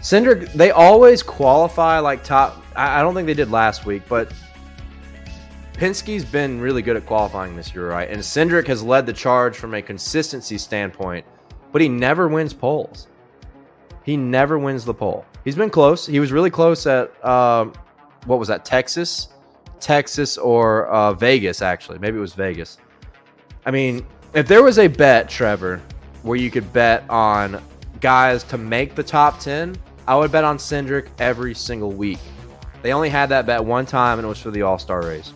Cindric, they always qualify like top. I don't think they did last week, but Penske's been really good at qualifying this year, right? And Cindric has led the charge from a consistency standpoint, but he never wins polls. He never wins the poll. He's been close. He was really close at, what was that, Texas? Texas or Vegas, actually. Maybe it was Vegas. I mean, if there was a bet, Trevor, where you could bet on guys to make the top 10, I would bet on Cindric every single week. They only had that bet one time, and it was for the All-Star race.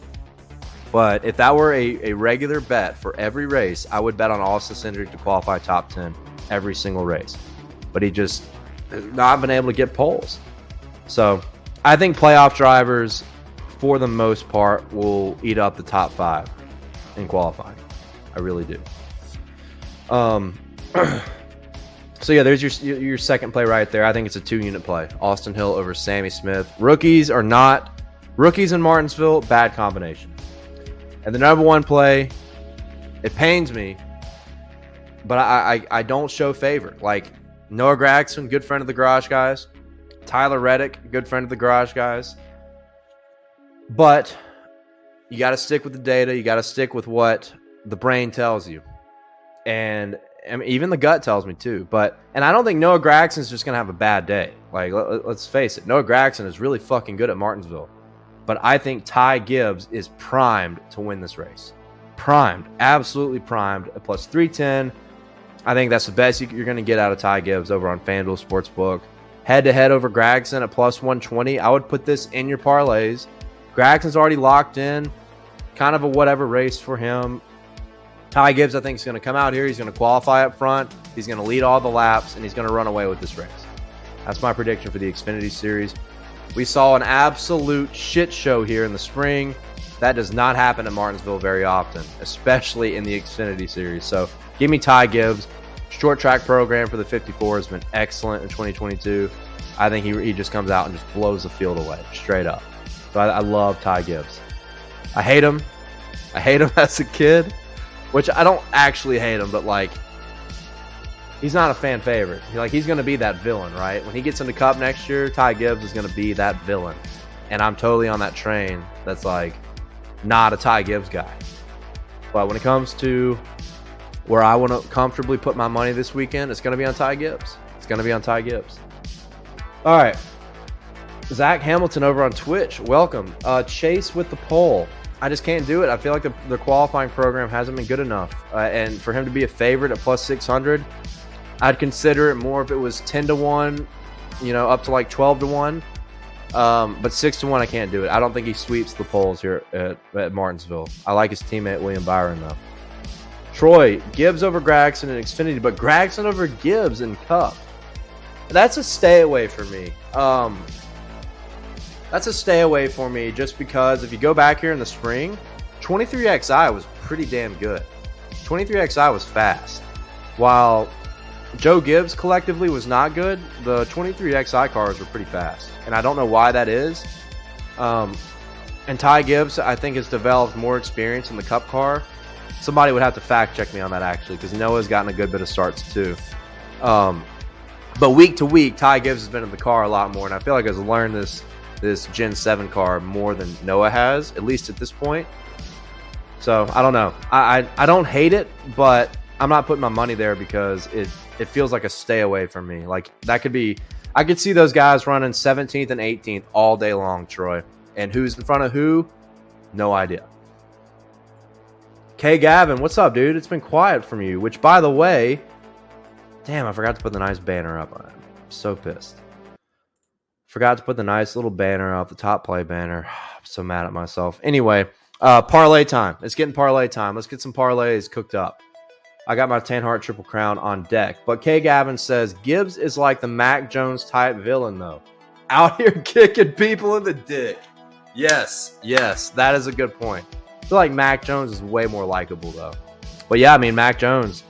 But if that were a regular bet for every race, I would bet on Austin Cindric to qualify top 10 every single race. But he just has not been able to get polls. So I think playoff drivers, for the most part, will eat up the top five in qualifying. I really do. So, yeah, there's your second play right there. I think it's a 2-unit play. Austin Hill over Sammy Smith. Rookies are not. Rookies in Martinsville, bad combination. And the number one play, it pains me, but I don't show favor. Like Noah Gragson, good friend of the Garage Guys. Tyler Reddick, good friend of the Garage Guys. But you got to stick with the data. You got to stick with what the brain tells you. And I mean, even the gut tells me too, and I don't think Noah Gragson is just going to have a bad day. Like, let's face it. Noah Gragson is really fucking good at Martinsville, but I think Ty Gibbs is primed to win this race. Primed, absolutely primed at plus 310. I think that's the best you're going to get out of Ty Gibbs over on FanDuel Sportsbook. Head to head over Gragson at plus 120. I would put this in your parlays. Gragson's already locked in, kind of a whatever race for him. Ty Gibbs, I think, is going to come out here. He's going to qualify up front. He's going to lead all the laps, and he's going to run away with this race. That's my prediction for the Xfinity Series. We saw an absolute shit show here in the spring. That does not happen at Martinsville very often, especially in the Xfinity Series. So give me Ty Gibbs. Short track program for the 54 has been excellent in 2022. I think he just comes out and just blows the field away, straight up. So I love Ty Gibbs. I hate him. I hate him as a kid, which I don't actually hate him, but like, he's not a fan favorite. Like, he's going to be that villain, right? When he gets in the Cup next year, Ty Gibbs is going to be that villain. And I'm totally on that train that's like not a Ty Gibbs guy. But when it comes to where I want to comfortably put my money this weekend, it's going to be on Ty Gibbs. It's going to be on Ty Gibbs. All right. Zach Hamilton over on Twitch. Welcome. Chase with the poll. I just can't do it. I feel like the qualifying program hasn't been good enough. And for him to be a favorite at plus 600, I'd consider it more if it was 10-1, you know, up to like 12-1. But 6-1, I can't do it. I don't think he sweeps the polls here at Martinsville. I like his teammate, William Byron, though. Troy, Gibbs over Gragson in Xfinity, but Gragson over Gibbs in Cup. That's a stay away for me. That's a stay away for me just because if you go back here in the spring, 23XI was pretty damn good. 23XI was fast. While Joe Gibbs collectively was not good, the 23XI cars were pretty fast. And I don't know why that is. And Ty Gibbs, I think, has developed more experience in the Cup car. Somebody would have to fact check me on that, actually, because Noah's gotten a good bit of starts, too. But week to week, Ty Gibbs has been in the car a lot more, and I feel like he's learned this Gen 7 car more than Noah has, at least at this point. So, I don't know. I don't hate it, but I'm not putting my money there because it feels like a stay away from me. Like, that could be... I could see those guys running 17th and 18th all day long, Troy. And who's in front of who? No idea. K Gavin, what's up, dude? It's been quiet from you, which, by the way... Damn, I forgot to put the nice banner up on it. I'm so pissed. Forgot to put the nice little banner up, the top play banner. I'm so mad at myself. Anyway, parlay time. It's getting parlay time. Let's get some parlays cooked up. I got my Tanhart Triple Crown on deck. But K Gavin says, Gibbs is like the Mac Jones type villain, though. Out here kicking people in the dick. Yes, that is a good point. I feel like Mac Jones is way more likable, though. But yeah, I mean, Mac Jones,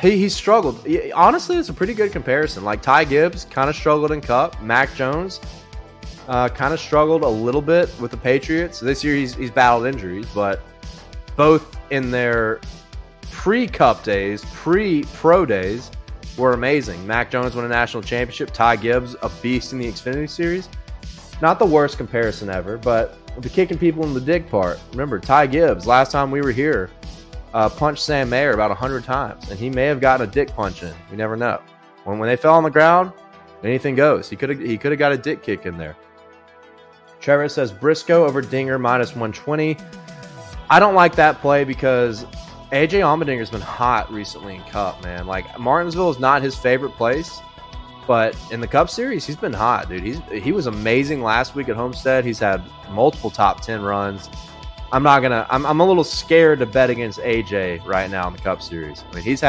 he struggled. Honestly, it's a pretty good comparison. Like, Ty Gibbs kind of struggled in Cup. Mac Jones kind of struggled a little bit with the Patriots. This year, he's battled injuries, but both in their pre-Cup days, pre-Pro days, were amazing. Mac Jones won a national championship. Ty Gibbs, a beast in the Xfinity Series. Not the worst comparison ever, but the kicking people in the dick part. Remember, Ty Gibbs, last time we were here, punched Sam Mayer about 100 times, and he may have gotten a dick punch in. We never know. When they fell on the ground, anything goes. He could have got a dick kick in there. Trevor says, Briscoe over Dinger, minus 120. I don't like that play because AJ Allmendinger's been hot recently in Cup, man. Like, Martinsville is not his favorite place, but in the Cup Series, he's been hot, dude. He was amazing last week at Homestead. He's had multiple top 10 runs. I'm a little scared to bet against AJ right now in the Cup Series. I mean, he's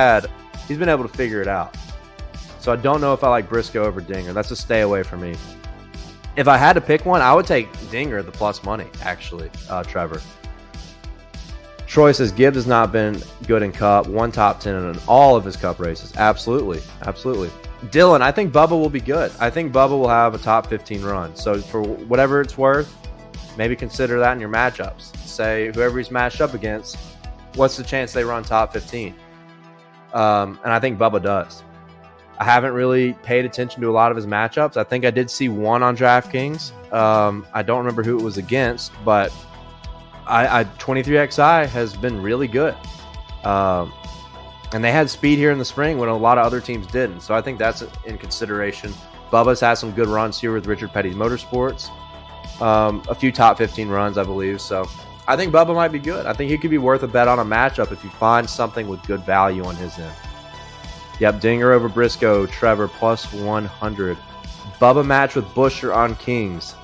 been able to figure it out. So I don't know if I like Briscoe over Dinger. That's a stay away for me. If I had to pick one, I would take Dinger the plus money, actually, Trevor. Troy says Gibbs has not been good in Cup. One top 10 in all of his Cup races. Absolutely. Dylan, I think Bubba will be good. I think Bubba will have a top 15 run. So for whatever it's worth, maybe consider that in your matchups. Say whoever he's matched up against, what's the chance they run top 15? And I think Bubba does. I haven't really paid attention to a lot of his matchups. I think I did see one on DraftKings. I don't remember who it was against, but... 23XI has been really good. And they had speed here in the spring when a lot of other teams didn't. So I think that's in consideration. Bubba's had some good runs here with Richard Petty's Motorsports. A few top 15 runs, I believe. So I think Bubba might be good. I think he could be worth a bet on a matchup if you find something with good value on his end. Yep, Dinger over Briscoe, Trevor, plus 100. Bubba match with Busher on Kings.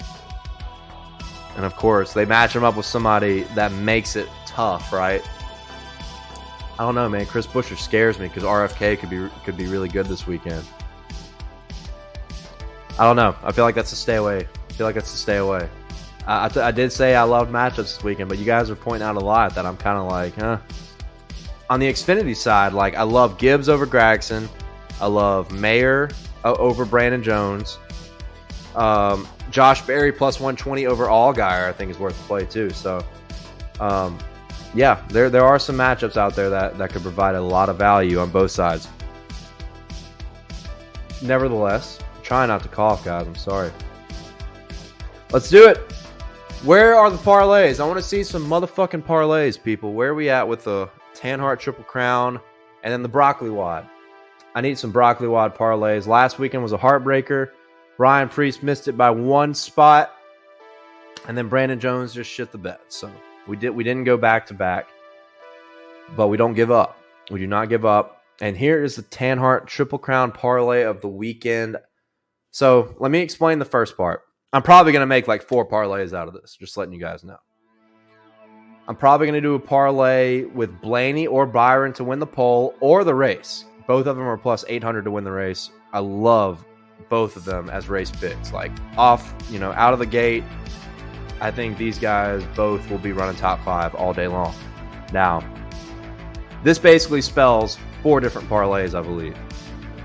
And, of course, they match him up with somebody that makes it tough, right? I don't know, man. Chris Buescher scares me because RFK could be really good this weekend. I don't know. I feel like that's a stay away. I did say I loved matchups this weekend, but you guys are pointing out a lot that I'm kind of like, huh? On the Xfinity side, like, I love Gibbs over Gragson. I love Mayer over Brandon Jones. Josh Berry plus 120 over Allgaier, I think, is worth the play too. So, yeah, there are some matchups out there that could provide a lot of value on both sides. Nevertheless, try not to cough, guys. I'm sorry. Let's do it. Where are the parlays? I want to see some motherfucking parlays, people. Where are we at with the Tanhart Triple Crown and then the Broccoli Wad? I need some Broccoli Wad parlays. Last weekend was a heartbreaker. Ryan Preece missed it by one spot, and then Brandon Jones just shit the bed. So we didn't go back to back, but we don't give up. We do not give up. And here is the Tanhart Triple Crown parlay of the weekend. So let me explain the first part. I'm probably going to make like four parlays out of this, just letting you guys know. I'm probably going to do a parlay with Blaney or Byron to win the pole or the race. Both of them are plus 800 to win the race. I love both of them as race picks. Like, off, you know, out of the gate, I think these guys both will be running top five all day long. Now, this basically spells four different parlays, I believe,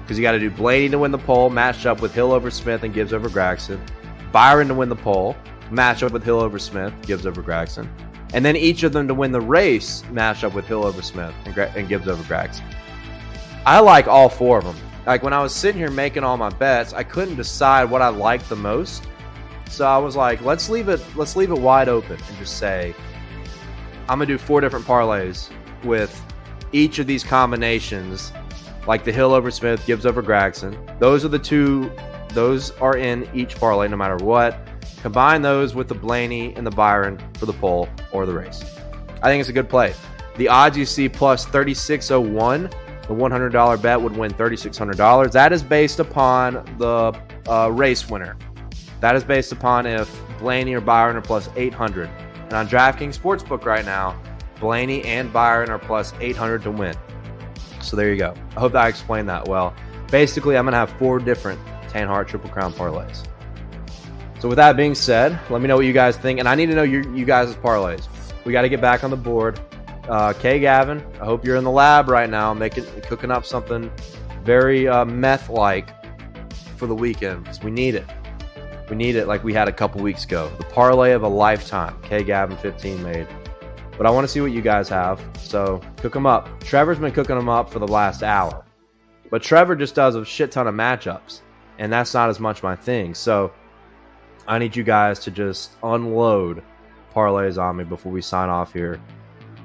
because you got to do Blaney to win the pole, matched up with Hill over Smith and Gibbs over Gragson. Byron to win the pole, matched up with Hill over Smith, Gibbs over Gragson. And then each of them to win the race, matched up with Hill over Smith and Gibbs over Gragson. I like all four of them. Like, when I was sitting here making all my bets, I couldn't decide what I liked the most. So I was like, let's leave it wide open and just say, I'm going to do four different parlays with each of these combinations, like the Hill over Smith, Gibbs over Gragson. Those are the two. Those are in each parlay no matter what. Combine those with the Blaney and the Byron for the pole or the race. I think it's a good play. The odds you see plus 3601. The $100 bet would win $3,600. That is based upon the race winner. That is based upon if Blaney or Byron are plus 800. And on DraftKings Sportsbook right now, Blaney and Byron are plus 800 to win. So there you go. I hope that I explained that well. Basically, I'm going to have four different Tanhart Triple Crown parlays. So with that being said, let me know what you guys think. And I need to know you guys' parlays. We got to get back on the board. Kay Gavin, I hope you're in the lab right now cooking up something very meth-like for the weekend, because we need it. We need it like we had a couple weeks ago. The parlay of a lifetime, Kay Gavin 15 made. But I want to see what you guys have, so cook them up. Trevor's been cooking them up for the last hour. But Trevor just does a shit ton of matchups, and that's not as much my thing. So I need you guys to just unload parlays on me before we sign off here.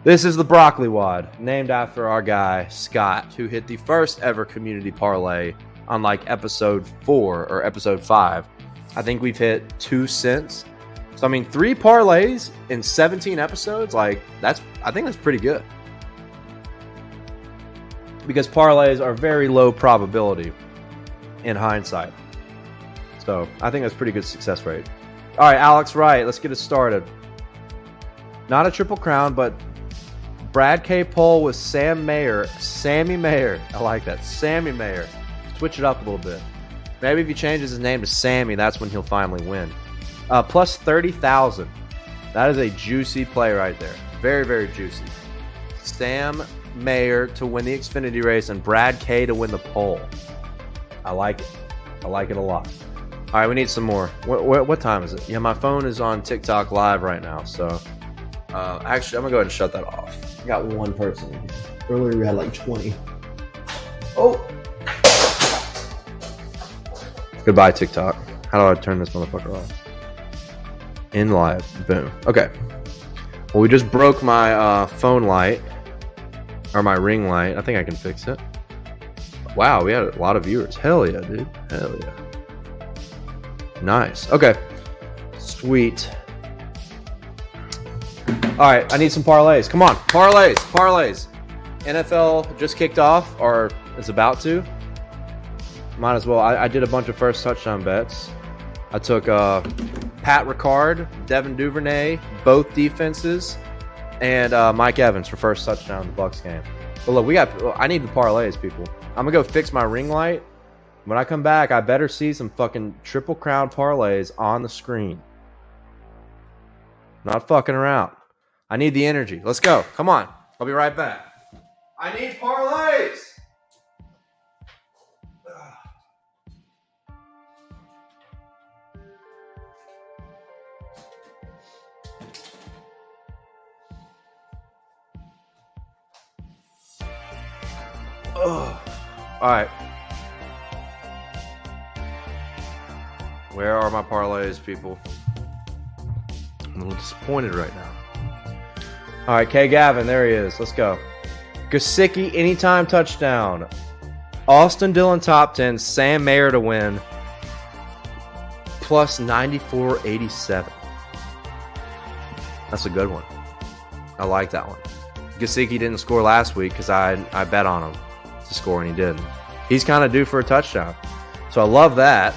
This is the Broccoli Wad, named after our guy, Scott, who hit the first ever community parlay on like episode 4 or episode 5. I think we've hit 2 cents. So, I mean, 3 parlays in 17 episodes, like, I think that's pretty good. Because parlays are very low probability in hindsight. So, I think that's pretty good success rate. All right, Alex Wright, let's get it started. Not a Triple Crown, but Brad K. Pohl with Sam Mayer. Sammy Mayer. I like that. Sammy Mayer. Switch it up a little bit. Maybe if he changes his name to Sammy, that's when he'll finally win. Plus 30,000. That is a juicy play right there. Very, very juicy. Sam Mayer to win the Xfinity race and Brad K. to win the pole. I like it. I like it a lot. All right, we need some more. What time is it? Yeah, my phone is on TikTok Live right now, so... actually, I'm going to go ahead and shut that off. I got one person. Earlier, we had like 20. Oh! Goodbye, TikTok. How do I turn this motherfucker off? In live. Boom. Okay. Well, we just broke my phone light. Or my ring light. I think I can fix it. Wow, we had a lot of viewers. Hell yeah, dude. Hell yeah. Nice. Okay. Sweet. All right, I need some parlays. Come on, parlays. NFL just kicked off, or is about to. Might as well. I did a bunch of first touchdown bets. I took Pat Ricard, Devin Duvernay, both defenses, and Mike Evans for first touchdown in the Bucs game. But look, I need the parlays, people. I'm going to go fix my ring light, When I come back, I better see some fucking Triple Crown parlays on the screen. Not fucking around. I need the energy. Let's go. Come on. I'll be right back. I need parlays. Ugh. All right. Where are my parlays, people? I'm a little disappointed right now. All right, K. Gavin, there he is. Let's go. Gesicki, anytime touchdown. Austin Dillon, top 10. Sam Mayer to win. Plus 94.87. That's a good one. I like that one. Gesicki didn't score last week because I bet on him to score, and he didn't. He's kind of due for a touchdown. So I love that.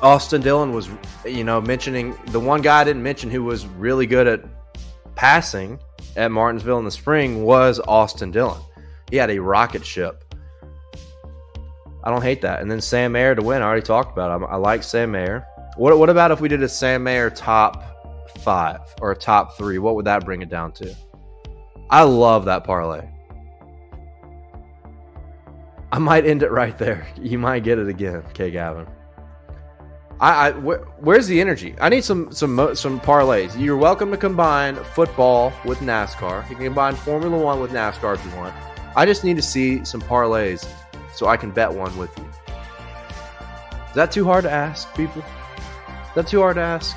Austin Dillon was, you know, mentioning the one guy I didn't mention who was really good at passing at Martinsville in the spring was Austin Dillon. He had a rocket ship. I don't hate that. And then Sam Mayer to win. I already talked about him. I like Sam Mayer. What about if we did a Sam Mayer top 5 or a top 3? What would that bring it down to? I love that parlay. I might end it right there. You might get it again, K. Gavin. Where's the energy? I need some parlays. You're welcome to combine football with NASCAR. You can combine Formula 1 with NASCAR if you want. I just need to see some parlays so I can bet one with you. Is that too hard to ask, people? Is that too hard to ask?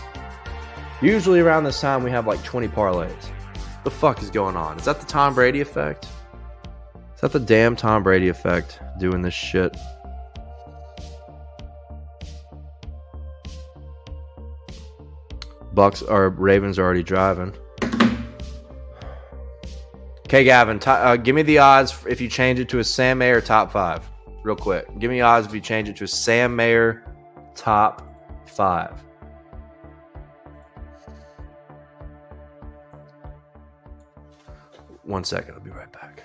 Usually around this time we have like 20 parlays. What the fuck is going on? Is that the Tom Brady effect? Is that the damn Tom Brady effect doing this shit? Bucks or Ravens are already driving. Okay, Gavin, give me the odds if you change it to a Sam Mayer top 5, real quick. Give me odds if you change it to a Sam Mayer top 5. One second, I'll be right back.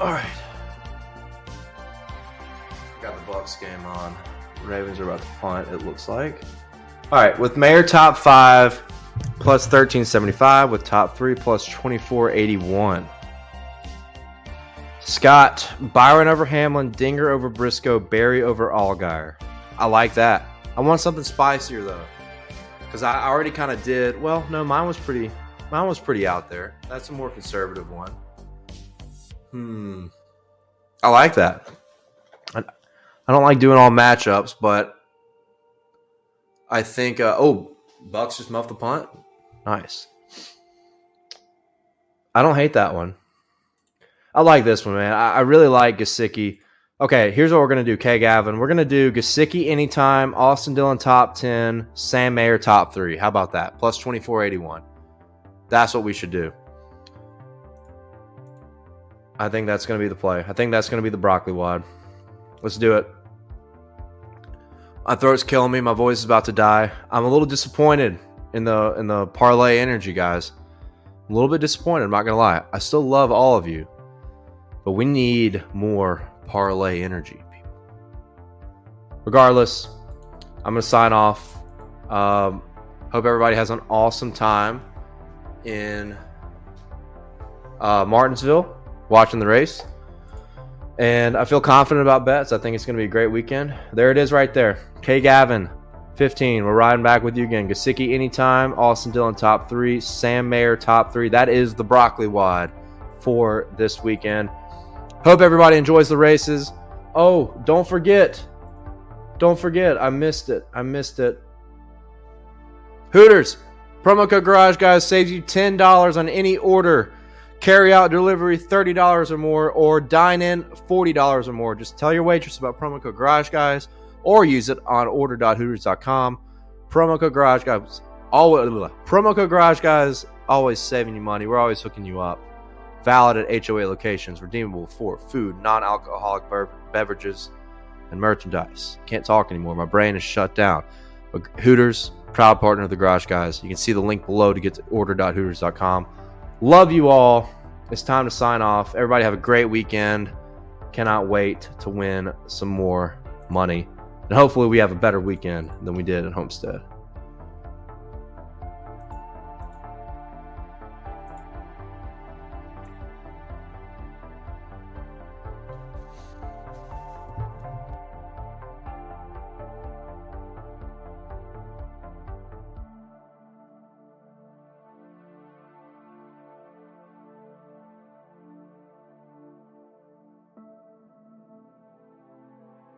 All right. Got the Bucks game on. Ravens are about to punt, it looks like. All right, with Mayer top 5 plus 13.75, with top 3 plus 24.81. Scott, Byron over Hamlin, Dinger over Briscoe, Berry over Allgaier. I like that. I want something spicier though, because I already kind of did. Well, no, mine was pretty out there. That's a more conservative one. I like that. I don't like doing all matchups, but I think, Bucks just muffed the punt. Nice. I don't hate that one. I like this one, man. I really like Gesicki. Okay, here's what we're going to do, K. Gavin. We're going to do Gesicki anytime, Austin Dillon top 10, Sam Mayer top 3. How about that? Plus 24.81. That's what we should do. I think that's going to be the play. I think that's going to be the broccoli wad. Let's do it. My throat's killing me. My voice is about to die. I'm a little disappointed in the parlay energy, guys. I'm a little bit disappointed. I'm not going to lie. I still love all of you, but we need more parlay energy, people. Regardless, I'm going to sign off. Hope everybody has an awesome time in Martinsville. Watching the race, and I feel confident about bets. I think it's going to be a great weekend. There it is right there. K. Gavin, 15. We're riding back with you again. Gesicki anytime, Austin Dillon top 3, Sam Mayer top 3. That is the broccoli wad for this weekend. Hope everybody enjoys the races. Oh, don't forget. I missed it. Hooters, Promo code Garage Guys saves you $10 on any order. Carry out delivery $30 or more, or dine in $40 or more. Just tell your waitress about promo code Garage Guys, or use it on order.hooters.com. Promo code Garage Guys. Promo code Garage Guys, always saving you money. We're always hooking you up. Valid at HOA locations, redeemable for food, non-alcoholic beverages, and merchandise. Can't talk anymore. My brain is shut down. But Hooters, proud partner of the Garage Guys. You can see the link below to get to order.hooters.com. Love you all. It's time to sign off. Everybody have a great weekend. Cannot wait to win some more money. And hopefully we have a better weekend than we did at Homestead.